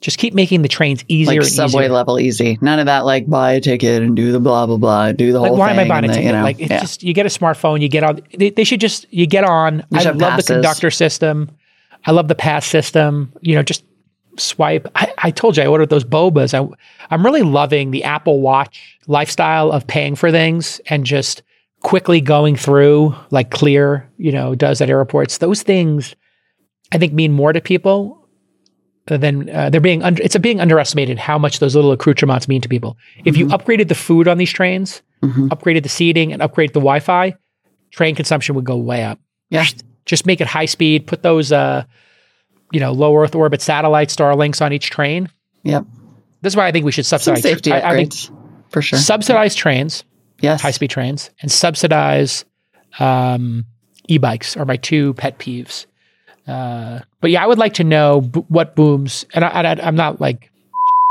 Just keep making the trains easier, like subway level easy. None of that like buy a ticket and do the blah blah blah, do the whole thing. Like why am I buying a ticket? You know, like it's just you get a smartphone, you get on. They should just you get on. I love the conductor system. I love the pass system. You know, just swipe. I told you I ordered those bobas. I'm really loving the Apple Watch lifestyle of paying for things and just quickly going through like Clear, you know, does at airports. Those things I think mean more to people. Then they're being being underestimated how much those little accoutrements mean to people. If you upgraded the food on these trains, upgraded the seating, and upgraded the Wi-Fi, train consumption would go way up. Yeah, just make it high speed. Put those, low Earth orbit satellites, Starlinks on each train. Yep, this is why I think we should subsidize some safety upgrades, for sure. Subsidize trains, high speed trains, and subsidize e-bikes are my two pet peeves. But yeah, I would like to know what booms, and I'm not like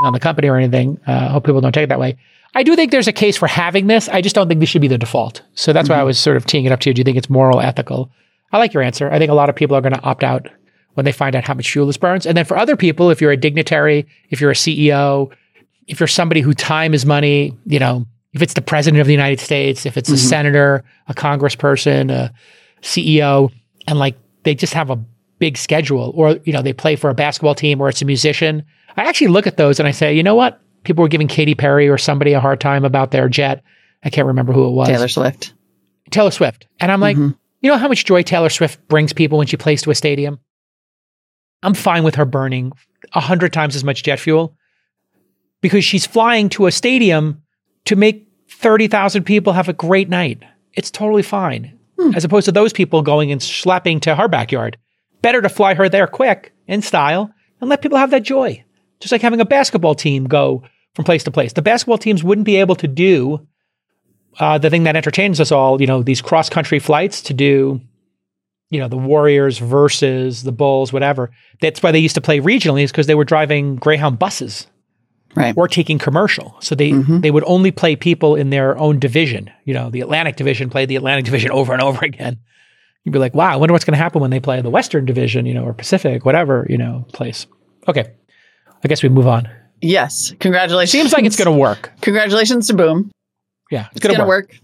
on the company or anything. I hope people don't take it that way. I do think there's a case for having this. I just don't think this should be the default. So that's why I was sort of teeing it up to you. Do you think it's moral, ethical? I like your answer. I think a lot of people are going to opt out when they find out how much fuel this burns. And then for other people, if you're a dignitary, if you're a CEO, if you're somebody who time is money, you know, if it's the president of the United States, if it's a senator, a congressperson, a CEO, and like they just have a big schedule, or you know, they play for a basketball team, or it's a musician. I actually look at those and I say, you know what? People were giving Katy Perry or somebody a hard time about their jet. I can't remember who it was. Taylor Swift. And I'm like, you know how much joy Taylor Swift brings people when she plays to a stadium? I'm fine with her burning 100 times as much jet fuel because she's flying to a stadium to make 30,000 people have a great night. It's totally fine. As opposed to those people going and slapping to her backyard. Better to fly her there quick in style and let people have that joy. Just like having a basketball team go from place to place. The basketball teams wouldn't be able to do the thing that entertains us all, you know, these cross-country flights to do, you know, the Warriors versus the Bulls, whatever. That's why they used to play regionally, is because they were driving Greyhound buses or taking commercial. So they would only play people in their own division. You know, the Atlantic Division played the Atlantic Division over and over again. You'd be like, wow, I wonder what's going to happen when they play the Western Division, you know, or Pacific, whatever, you know, place. Okay. I guess we move on. Yes. Congratulations. Seems like it's going to work. Congratulations to Boom. Yeah. It's going to work.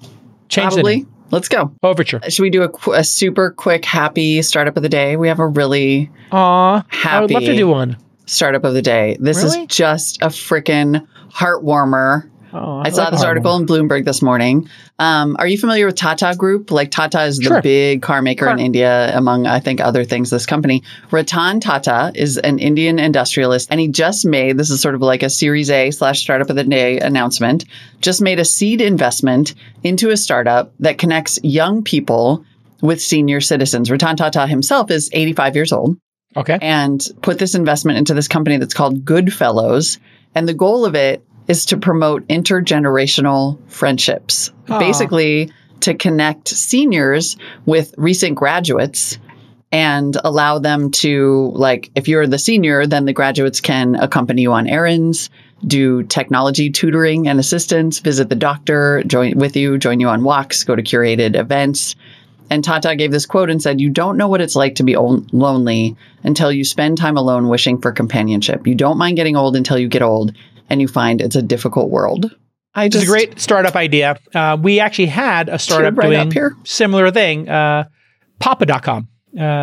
Change the name. Let's go. Overture. Should we do a super quick, happy startup of the day? We have a really happy. I would love to do one. Startup of the day. This is just a freaking heart warmer. Oh, I saw this article in Bloomberg this morning. Are you familiar with Tata Group? Like Tata is the big car maker in India, among, I think, other things, this company. Ratan Tata is an Indian industrialist, and he just made, this is sort of like a Series A / startup of the day announcement, just made a seed investment into a startup that connects young people with senior citizens. Ratan Tata himself is 85 years old. Okay. And put this investment into this company that's called Goodfellows. And the goal of it is to promote intergenerational friendships, basically to connect seniors with recent graduates and allow them to, like, if you're the senior, then the graduates can accompany you on errands, do technology tutoring and assistance, visit the doctor, join you on walks, go to curated events. And Tata gave this quote and said, "You don't know what it's like to be lonely until you spend time alone wishing for companionship. You don't mind getting old until you get old and you find it's a difficult world." It's a great startup idea. We actually had a startup doing similar thing, Papa.com.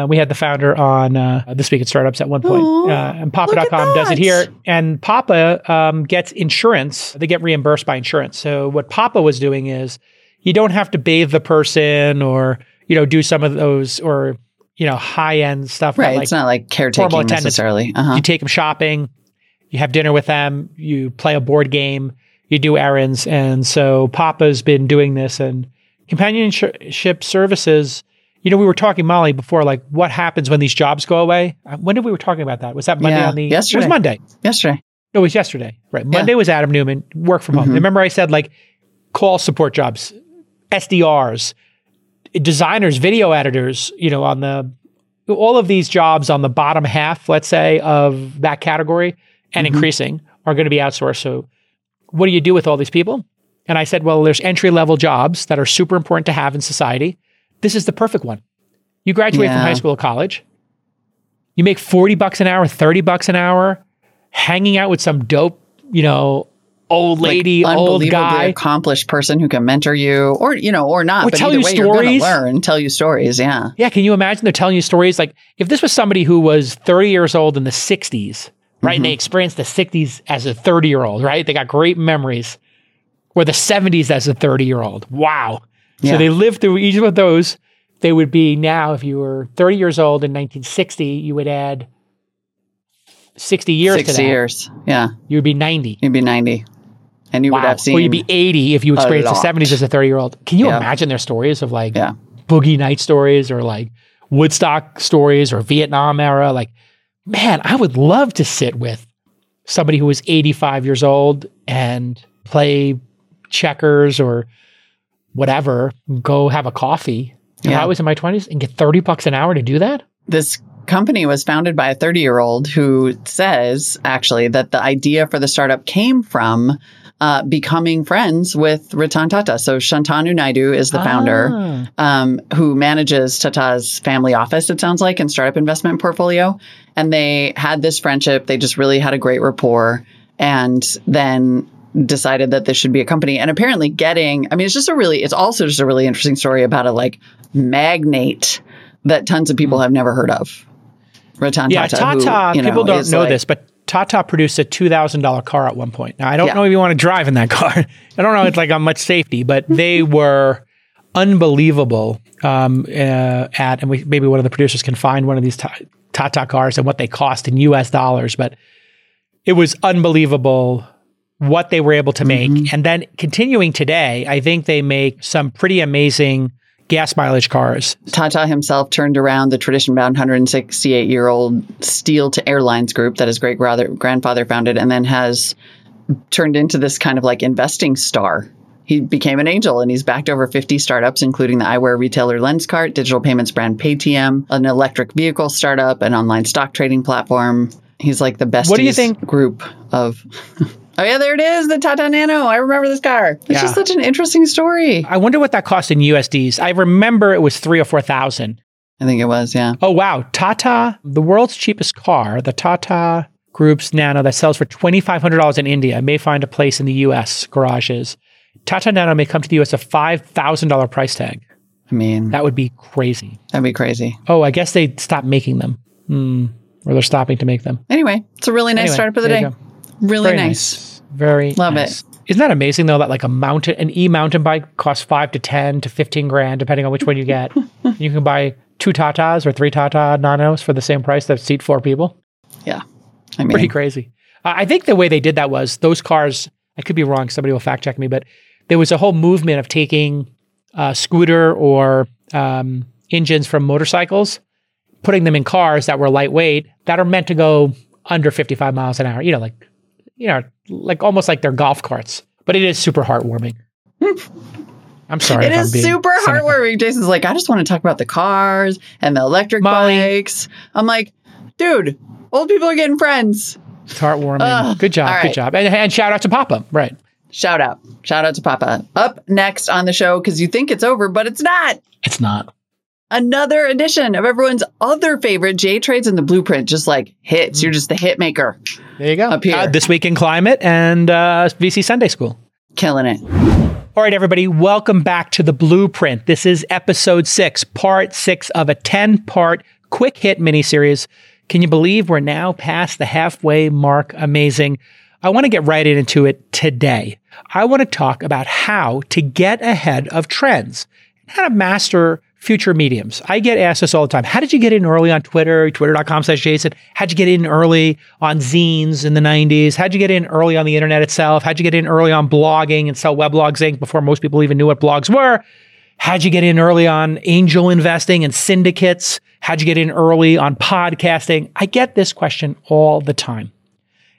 We had the founder on This Week at Startups at one point. And Papa.com does it here. And Papa gets insurance. They get reimbursed by insurance. So what Papa was doing is you don't have to bathe the person or, you know, do some of those or, you know, high-end stuff. Right, like, it's not like caretaking necessarily. You take them shopping. You have dinner with them, you play a board game, you do errands. And so Papa's been doing this and companionship services. You know, we were talking, Molly, before, like what happens when these jobs go away? When did we were talking about that? Was that Monday on the... Yesterday. It was Monday. Yesterday. No, it was yesterday. Right. Monday was Adam Neumann, work from home. Remember I said like call support jobs, SDRs, designers, video editors, you know, on the... All of these jobs on the bottom half, let's say, of that category... and increasing are going to be outsourced. So what do you do with all these people? And I said, well, there's entry-level jobs that are super important to have in society. This is the perfect one. You graduate from high school or college. You make $40 an hour, $30 an hour, hanging out with some dope, you know, old lady, like, old guy, accomplished person who can mentor you, or, you know, or not. Or but tell either you way, stories. You're gonna learn, tell you stories. Yeah. Yeah. Can you imagine they're telling you stories? Like, if this was somebody who was 30 years old in the 60s, right? Mm-hmm. And they experienced the 60s as a 30-year-old, right? They got great memories. Or the 70s as a 30-year-old. Wow. Yeah. So they lived through each of those. They would be now, if you were 30 years old in 1960, you would add 60 years to that. 60 years. Yeah. You would be 90. You'd be 90. And you would have seen. Or you'd be 80 if you experienced the 70s as a 30-year-old. Can you imagine their stories of like boogie night stories or like Woodstock stories or Vietnam era? Like, man, I would love to sit with somebody who was 85 years old and play checkers or whatever, go have a coffee. Yeah. If I was in my 20s and get $30 an hour to do that? This company was founded by a 30-year-old who says, actually, that the idea for the startup came from becoming friends with Ratan Tata. So Shantanu Naidu is the founder who manages Tata's family office, it sounds like, and startup investment portfolio. And they had this friendship. They just really had a great rapport. And then decided that this should be a company. And apparently it's also just a really interesting story about a like magnate that tons of people have never heard of. Ratan Tata. Tata, who, people don't know this, but Tata produced a $2,000 car at one point. Now, I don't know if you want to drive in that car. I don't know it's like on much safety, but they were unbelievable maybe one of the producers can find one of these Tata cars and what they cost in US dollars, but it was unbelievable what they were able to make. Mm-hmm. And then continuing today, I think they make some pretty amazing gas mileage cars. Tata himself turned around the tradition-bound 168-year-old Steel to Airlines group that his great-grandfather founded and then has turned into this kind of like investing star. He became an angel and he's backed over 50 startups, including the eyewear retailer Lenskart, digital payments brand Paytm, an electric vehicle startup, an online stock trading platform. He's like the best group of... Oh, yeah, there it is, the Tata Nano. I remember this car. It's just such an interesting story. I wonder what that cost in USDs. I remember it was $3,000 or $4,000. I think it was, yeah. Oh, wow. Tata, the world's cheapest car, the Tata Group's Nano that sells for $2,500 in India, may find a place in the U.S. garages. Tata Nano may come to the U.S. a $5,000 price tag. I mean... That would be crazy. That'd be crazy. Oh, I guess they stopped making them. Or they're stopping to make them. Anyway, it's a really nice startup of the day. Really nice. Very love nice. It. Isn't that amazing though? That like an e-mountain bike costs $5,000 to $10,000 to $15,000, depending on which one you get. You can buy 2 Tatas or 3 Tata Nanos for the same price that seat 4 people. Yeah, I mean, pretty crazy. I think the way they did that was those cars. I could be wrong. Somebody will fact check me, but there was a whole movement of taking scooter or engines from motorcycles, putting them in cars that were lightweight that are meant to go under 55 miles an hour. You know, like. You know, like almost like they're golf carts, but it is super heartwarming. I'm sorry. It is super heartwarming. Jason's like, I just want to talk about the cars and the electric bikes. I'm like, dude, old people are getting friends. It's heartwarming. Good job. Right. Good job. And shout out to Papa. Right. Shout out. Shout out to Papa. Up next on the show, because you think it's over, but it's not. It's not. Another edition of everyone's other favorite, J Trades and the Blueprint, just like hits. You're just the hit maker. There you go. Up here. This Week in Climate and VC Sunday School. Killing it. All right, everybody. Welcome back to the Blueprint. This is episode 6, part 6 of a 10-part quick hit miniseries. Can you believe we're now past the halfway mark? Amazing. I want to get right into it today. I want to talk about how to get ahead of trends, how to master future mediums. I get asked this all the time. How did you get in early on Twitter, twitter.com/Jason? How'd you get in early on zines in the 90s? How'd you get in early on the internet itself? How'd you get in early on blogging and sell Weblogs Inc. before most people even knew what blogs were? How'd you get in early on angel investing and syndicates? How'd you get in early on podcasting? I get this question all the time.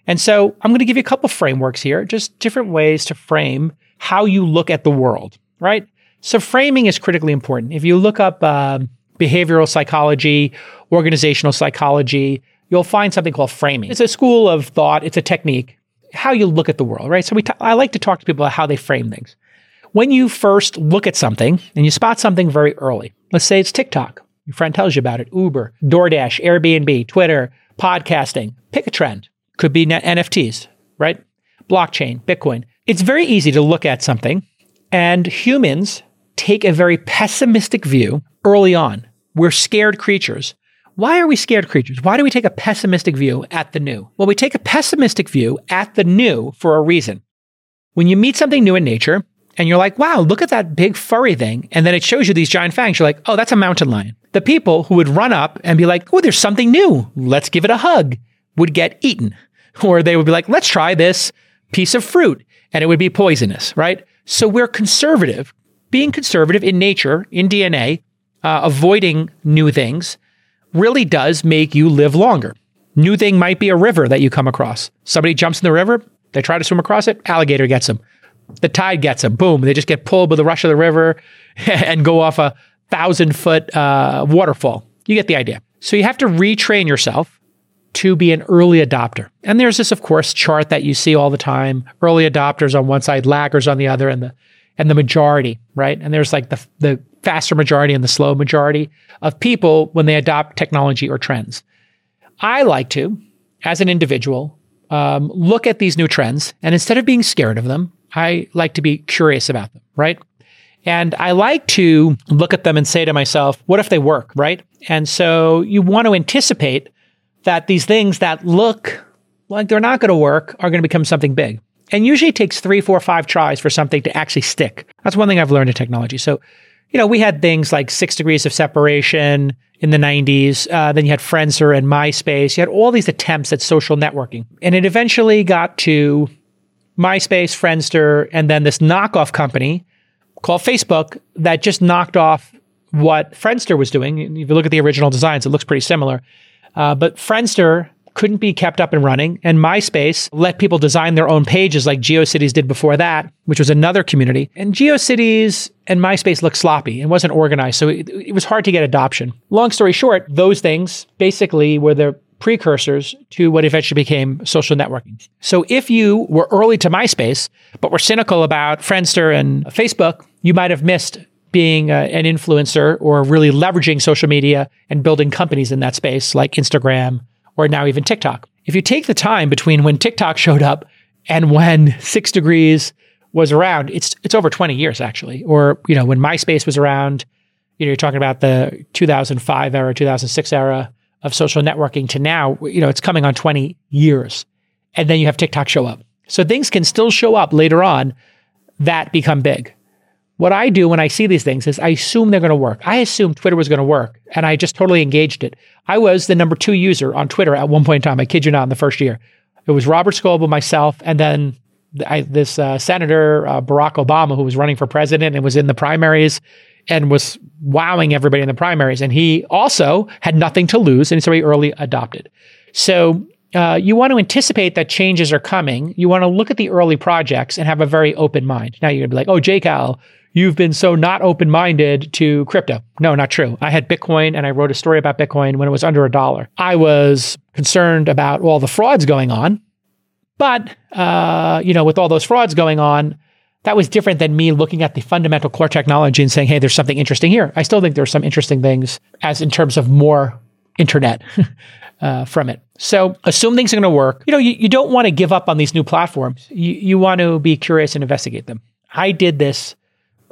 And so I'm going to give you a couple frameworks here, just different ways to frame how you look at the world, right? So framing is critically important. If you look up behavioral psychology, organizational psychology, you'll find something called framing. It's a school of thought. It's a technique how you look at the world, right? So I like to talk to people about how they frame things. When you first look at something and you spot something very early, let's say it's TikTok. Your friend tells you about it, Uber, DoorDash, Airbnb, Twitter, podcasting. Pick a trend. Could be NFTs, right? Blockchain, Bitcoin. It's very easy to look at something, and humans take a very pessimistic view early on. We're scared creatures. Why are we scared creatures? Why do we take a pessimistic view at the new? Well, we take a pessimistic view at the new for a reason. When you meet something new in nature and you're like, wow, look at that big furry thing. And then it shows you these giant fangs. You're like, oh, that's a mountain lion. The people who would run up and be like, oh, there's something new. Let's give it a hug, would get eaten. Or they would be like, let's try this piece of fruit. And it would be poisonous, right? So we're conservative. Being conservative in nature, in DNA, avoiding new things, really does make you live longer. New thing might be a river that you come across. Somebody jumps in the river, they try to swim across it, alligator gets them. The tide gets them, boom. They just get pulled by the rush of the river and go off a 1,000-foot waterfall. You get the idea. So you have to retrain yourself to be an early adopter. And there's this, of course, chart that you see all the time. Early adopters on one side, laggards on the other, and the majority, right? And there's like the faster majority and the slow majority of people when they adopt technology or trends. I like to, as an individual, look at these new trends, and instead of being scared of them, I like to be curious about them, right? And I like to look at them and say to myself, what if they work, right? And so you want to anticipate that these things that look like they're not going to work are going to become something big. And usually it takes 3, 4, 5 tries for something to actually stick. That's one thing I've learned in technology. So, you know, we had things like 6 degrees of separation in the 90s. Then you had Friendster and MySpace. You had all these attempts at social networking. And it eventually got to MySpace, Friendster, and then this knockoff company called Facebook that just knocked off what Friendster was doing. If you look at the original designs, it looks pretty similar. But Friendster couldn't be kept up and running. And MySpace let people design their own pages like GeoCities did before that, which was another community. And GeoCities and MySpace looked sloppy and wasn't organized. So it was hard to get adoption. Long story short, those things basically were the precursors to what eventually became social networking. So if you were early to MySpace, but were cynical about Friendster and Facebook, you might have missed being an influencer or really leveraging social media and building companies in that space like Instagram, or now even TikTok. If you take the time between when TikTok showed up and when 6 degrees was around, it's over 20 years actually. Or, you know, when MySpace was around, you know, you're talking about the 2005 era, 2006 era of social networking to now, you know, it's coming on 20 years. And then you have TikTok show up. So things can still show up later on that become big. What I do when I see these things is I assume they're going to work. I assume Twitter was going to work, and I just totally engaged it. I was the #2 user on Twitter at one point in time. I kid you not, in the first year. It was Robert Scoble, myself, and then this Senator Barack Obama, who was running for president and was in the primaries and was wowing everybody in the primaries. And he also had nothing to lose, and so he early adopted. So you want to anticipate that changes are coming. You want to look at the early projects and have a very open mind. Now you're going to be like, oh, J-Cal, you've been so not open-minded to crypto. No, not true. I had Bitcoin and I wrote a story about Bitcoin when it was under $1. I was concerned about all the frauds going on, but you know, with all those frauds going on, that was different than me looking at the fundamental core technology and saying, hey, there's something interesting here. I still think there's some interesting things as in terms of more internet from it. So assume things are going to work. You know, you don't want to give up on these new platforms. You want to be curious and investigate them. I did this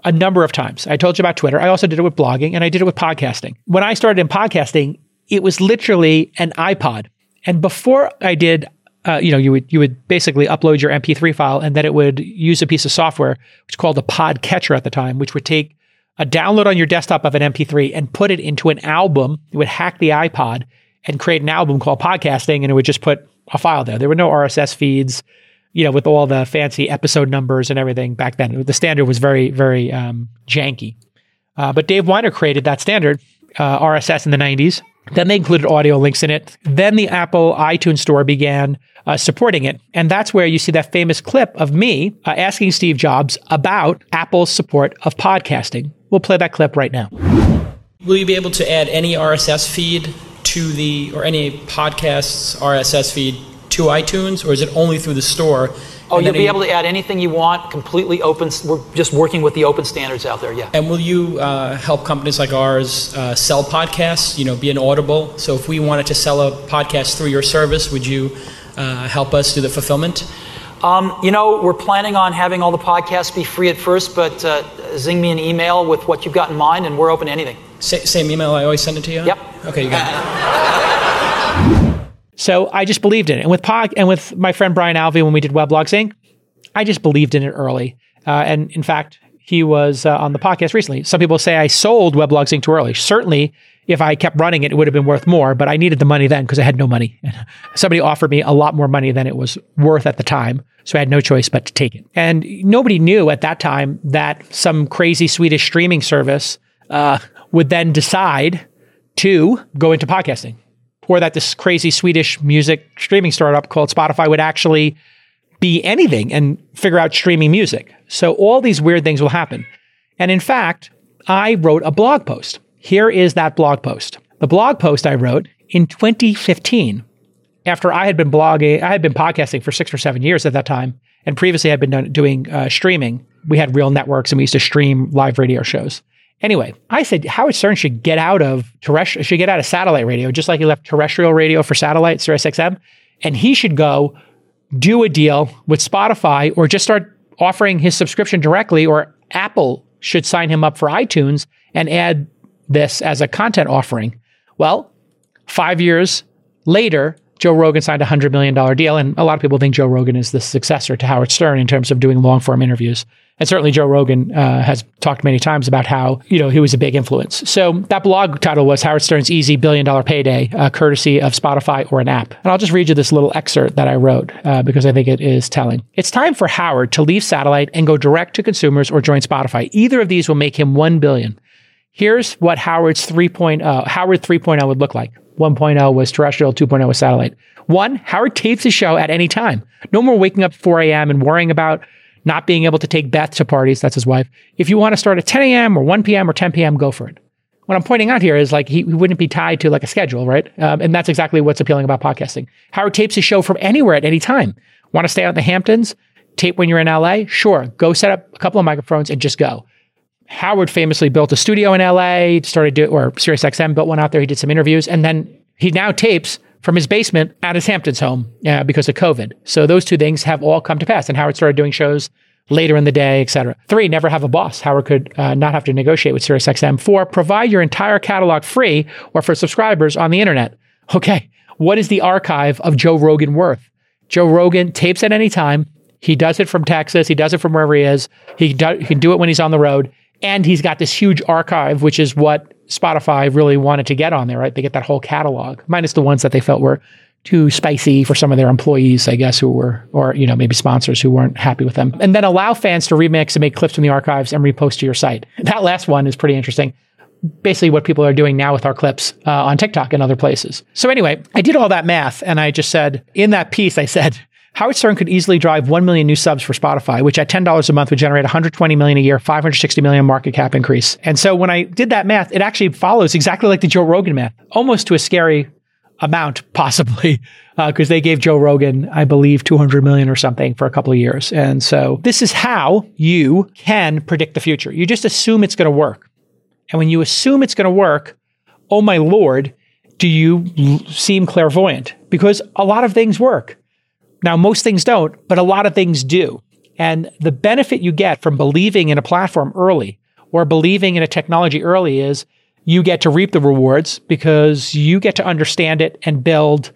a number of times. I told you about Twitter. I also did it with blogging, and I did it with podcasting. When I started in podcasting, it was literally an iPod. And before I did, you would basically upload your MP3 file, and then it would use a piece of software, which was called a podcatcher at the time, which would take a download on your desktop of an MP3 and put it into an album. It would hack the iPod and create an album called Podcasting, and it would just put a file there. There were no RSS feeds, you know, with all the fancy episode numbers and everything back then. The standard was very, very janky. But Dave Weiner created that standard, RSS in the 90s. Then they included audio links in it. Then the Apple iTunes Store began supporting it. And that's where you see that famous clip of me asking Steve Jobs about Apple's support of podcasting. We'll play that clip right now. Will you be able to add any RSS feed to the, or any podcast's RSS feed to iTunes, or is it only through the store? Oh, you'll be able to add anything you want, completely open. We're just working with the open standards out there, yeah. And will you help companies like ours sell podcasts, you know, be an Audible? So if we wanted to sell a podcast through your service, would you help us do the fulfillment? You know, we're planning on having all the podcasts be free at first, but zing me an email with what you've got in mind, and we're open to anything. Same email I always send it to you? Yep. Okay, you got it. So I just believed in it. And with my friend Brian Alvey, when we did Weblogs Inc., I just believed in it early. And in fact, he was on the podcast recently. Some people say I sold Weblogs Inc. too early. Certainly, if I kept running it, it would have been worth more, but I needed the money then because I had no money. Somebody offered me a lot more money than it was worth at the time. So I had no choice but to take it. And nobody knew at that time that some crazy Swedish streaming service would then decide to go into podcasting, or that this crazy Swedish music streaming startup called Spotify would actually be anything and figure out streaming music. So all these weird things will happen. And in fact, I wrote a blog post. Here is that blog post. The blog post I wrote in 2015, after I had been podcasting for 6 or 7 years at that time, and previously I'd been doing streaming. We had real networks and we used to stream live radio shows. Anyway, I said Howard Stern should get out of satellite radio, just like he left terrestrial radio for satellite, SiriusXM, and he should go do a deal with Spotify, or just start offering his subscription directly, or Apple should sign him up for iTunes and add this as a content offering. Well, 5 years later, Joe Rogan signed a $100 million deal, and a lot of people think Joe Rogan is the successor to Howard Stern in terms of doing long-form interviews. And certainly Joe Rogan has talked many times about how, you know, he was a big influence. So that blog title was Howard Stern's Easy $1 Billion Payday, courtesy of Spotify or an app. And I'll just read you this little excerpt that I wrote because I think it is telling. It's time for Howard to leave satellite and go direct to consumers or join Spotify. Either of these will make him $1 billion. Here's what Howard 3.0 would look like. 1.0 was terrestrial, 2.0 was satellite. 1, Howard tapes his show at any time. No more waking up at 4 a.m. and worrying about not being able to take Beth to parties. That's his wife. If you want to start at 10 a.m. or 1 p.m. or 10 p.m., go for it. What I'm pointing out here is like he wouldn't be tied to like a schedule, right? And that's exactly what's appealing about podcasting. Howard tapes his show from anywhere at any time. Want to stay out in the Hamptons? Tape when you're in LA? Sure. Go set up a couple of microphones and just go. Howard famously built a studio in LA, or SiriusXM built one out there. He did some interviews, and then he now tapes from his basement at his Hamptons home because of COVID. So those two things have all come to pass, and Howard started doing shows later in the day, etc. 3, never have a boss. Howard could not have to negotiate with SiriusXM. 4, provide your entire catalog free or for subscribers on the internet. Okay, what is the archive of Joe Rogan worth? Joe Rogan tapes at any time. He does it from Texas. He does it from wherever he is. He can do it when he's on the road. And he's got this huge archive, which is what Spotify really wanted to get on there, right? They get that whole catalog, minus the ones that they felt were too spicy for some of their employees, I guess, or maybe sponsors who weren't happy with them. And then allow fans to remix and make clips from the archives and repost to your site. That last one is pretty interesting. Basically what people are doing now with our clips on TikTok and other places. So anyway, I did all that math, and I just said, in that piece, I said, Howard Stern could easily drive 1 million new subs for Spotify, which at $10 a month would generate $120 million a year, $560 million market cap increase. And so when I did that math, it actually follows exactly like the Joe Rogan math, almost to a scary amount, possibly, because they gave Joe Rogan, I believe, $200 million or something for a couple of years. And so this is how you can predict the future. You just assume it's going to work. And when you assume it's going to work, oh my Lord, do you seem clairvoyant? Because a lot of things work. Now, most things don't, but a lot of things do. And the benefit you get from believing in a platform early or believing in a technology early is you get to reap the rewards because you get to understand it and build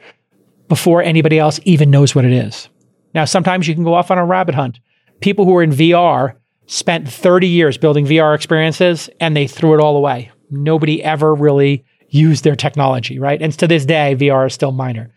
before anybody else even knows what it is. Now, sometimes you can go off on a rabbit hunt. People who are in VR spent 30 years building VR experiences and they threw it all away. Nobody ever really used their technology, right? And to this day, VR is still minor.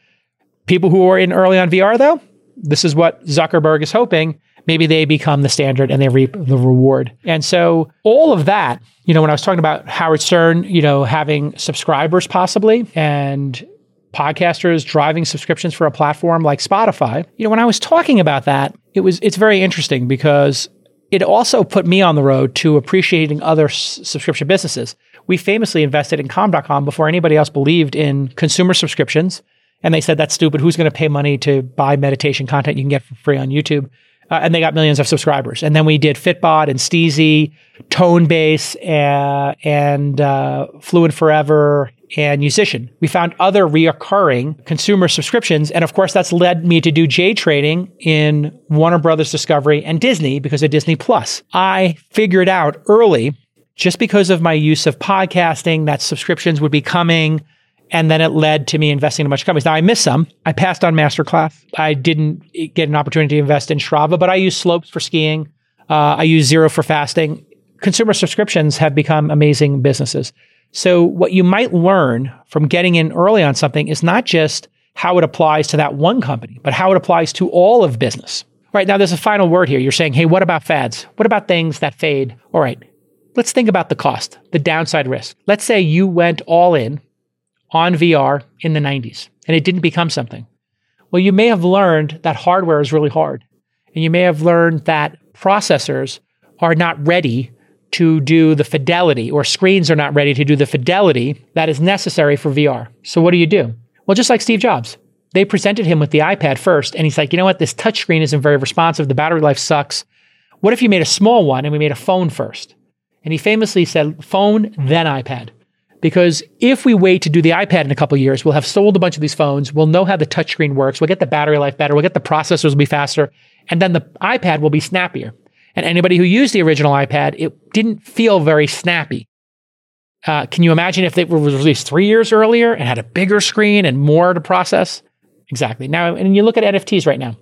People who are in early on VR, though, this is what Zuckerberg is hoping. Maybe they become the standard and they reap the reward. And so all of that, you know, when I was talking about Howard Stern, you know, having subscribers possibly and podcasters driving subscriptions for a platform like Spotify, you know, when I was talking about that, it's very interesting because it also put me on the road to appreciating other subscription businesses. We famously invested in Com.com before anybody else believed in consumer subscriptions. And they said, that's stupid. Who's going to pay money to buy meditation content you can get for free on YouTube? And they got millions of subscribers. And then we did Fitbod and Steezy, Tonebase, and Fluent Forever, and Musician. We found other reoccurring consumer subscriptions. And of course, that's led me to do J trading in Warner Brothers Discovery and Disney because of Disney Plus. I figured out early, just because of my use of podcasting, that subscriptions would be coming. And then it led to me investing in a bunch of companies. Now, I missed some. I passed on MasterClass. I didn't get an opportunity to invest in Strava, but I use Slopes for skiing. I use Zero for fasting. Consumer subscriptions have become amazing businesses. So what you might learn from getting in early on something is not just how it applies to that one company, but how it applies to all of business. All right, now there's a final word here. You're saying, hey, what about fads? What about things that fade? All right, let's think about the cost, the downside risk. Let's say you went all in on VR in the 90s, and it didn't become something. Well, you may have learned that hardware is really hard, and you may have learned that processors are not ready to do the fidelity, or screens are not ready to do the fidelity that is necessary for VR. So what do you do? Well, just like Steve Jobs, they presented him with the iPad first, and he's like, you know what? This touchscreen isn't very responsive. The battery life sucks. What if you made a small one and we made a phone first? And he famously said, phone, then iPad. Because if we wait to do the iPad in a couple of years, we'll have sold a bunch of these phones, we'll know how the touchscreen works, we'll get the battery life better, we'll get the processors will be faster, and then the iPad will be snappier. And anybody who used the original iPad, it didn't feel very snappy. Can you imagine if it were released 3 years earlier and had a bigger screen and more to process? Exactly. Now, and you look at NFTs right now.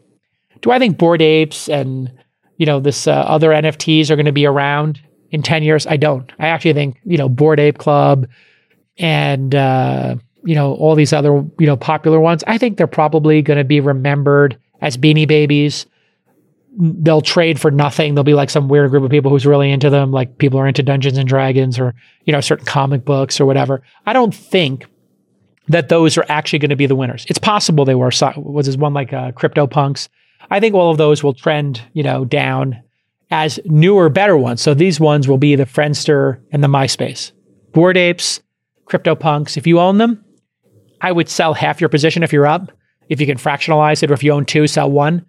Do I think Bored Apes and this other NFTs are going to be around in 10 years? I don't. I actually think, Bored Ape Club, and, all these other, popular ones, I think they're probably going to be remembered as Beanie Babies. They'll trade for nothing. They'll be like some weird group of people who's really into them, like people are into Dungeons and Dragons or, certain comic books or whatever. I don't think that those are actually going to be the winners. It's possible they were. Was this one like CryptoPunks? I think all of those will trend, down as newer, better ones. So these ones will be the Friendster and the MySpace. Bored Apes, CryptoPunks, if you own them, I would sell half your position if you're up. If you can fractionalize it, or if you own two, sell one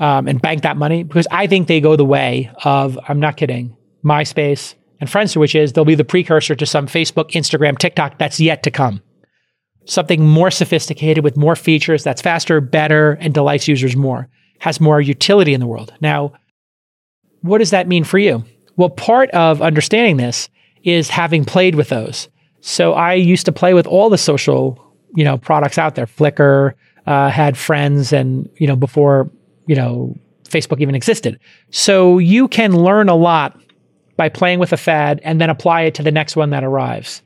and bank that money. Because I think they go the way of, I'm not kidding, MySpace and Friendster, which is they'll be the precursor to some Facebook, Instagram, TikTok that's yet to come. Something more sophisticated with more features that's faster, better, and delights users more, has more utility in the world. Now, what does that mean for you? Well, part of understanding this is having played with those. So I used to play with all the social, products out there. Flickr had friends and, before, Facebook even existed. So you can learn a lot by playing with a fad and then apply it to the next one that arrives.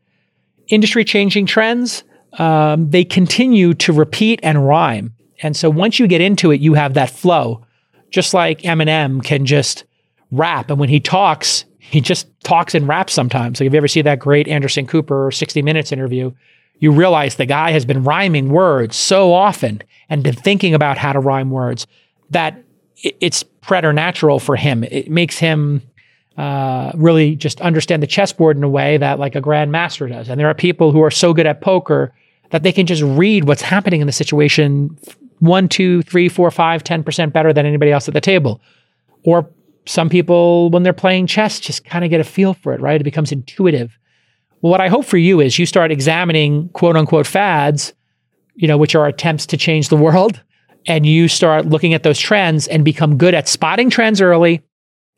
Industry changing trends, they continue to repeat and rhyme. And so once you get into it, you have that flow. Just like Eminem can just rap. And when he talks, he just talks and raps sometimes. Like if you ever see that great Anderson Cooper 60 Minutes interview, you realize the guy has been rhyming words so often and been thinking about how to rhyme words that it's preternatural for him. It makes him really just understand the chessboard in a way that like a grandmaster does. And there are people who are so good at poker that they can just read what's happening in the situation 1, 2, 3, 4, 5, 10% better than anybody else at the table. Or some people, when they're playing chess, just kind of get a feel for it, right? It becomes intuitive. Well, what I hope for you is you start examining quote unquote fads, which are attempts to change the world. And you start looking at those trends and become good at spotting trends early,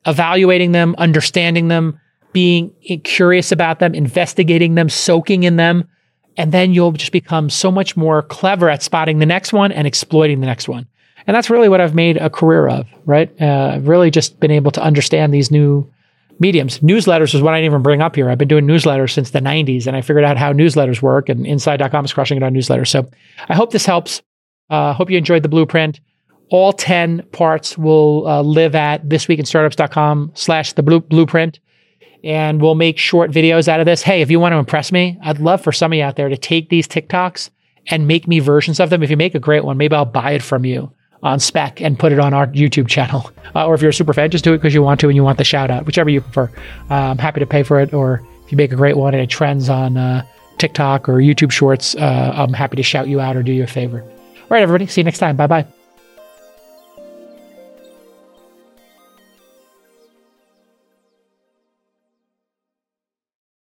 evaluating them, understanding them, being curious about them, investigating them, soaking in them. And then you'll just become so much more clever at spotting the next one and exploiting the next one. And that's really what I've made a career of, right? I've really just been able to understand these new mediums. Newsletters is what I didn't even bring up here. I've been doing newsletters since the 90s, and I figured out how newsletters work, and inside.com is crushing it on newsletters. So I hope this helps. Hope you enjoyed the blueprint. All 10 parts will live at thisweekinstartups.com/theblueprint. And we'll make short videos out of this. Hey, if you want to impress me, I'd love for some of you out there to take these TikToks and make me versions of them. If you make a great one, maybe I'll buy it from you on spec and put it on our YouTube channel. Or if you're a super fan, just do it because you want to and you want the shout out, whichever you prefer. I'm happy to pay for it. Or if you make a great one and it trends on TikTok or YouTube Shorts, I'm happy to shout you out or do you a favor. All right, everybody. See you next time. Bye-bye.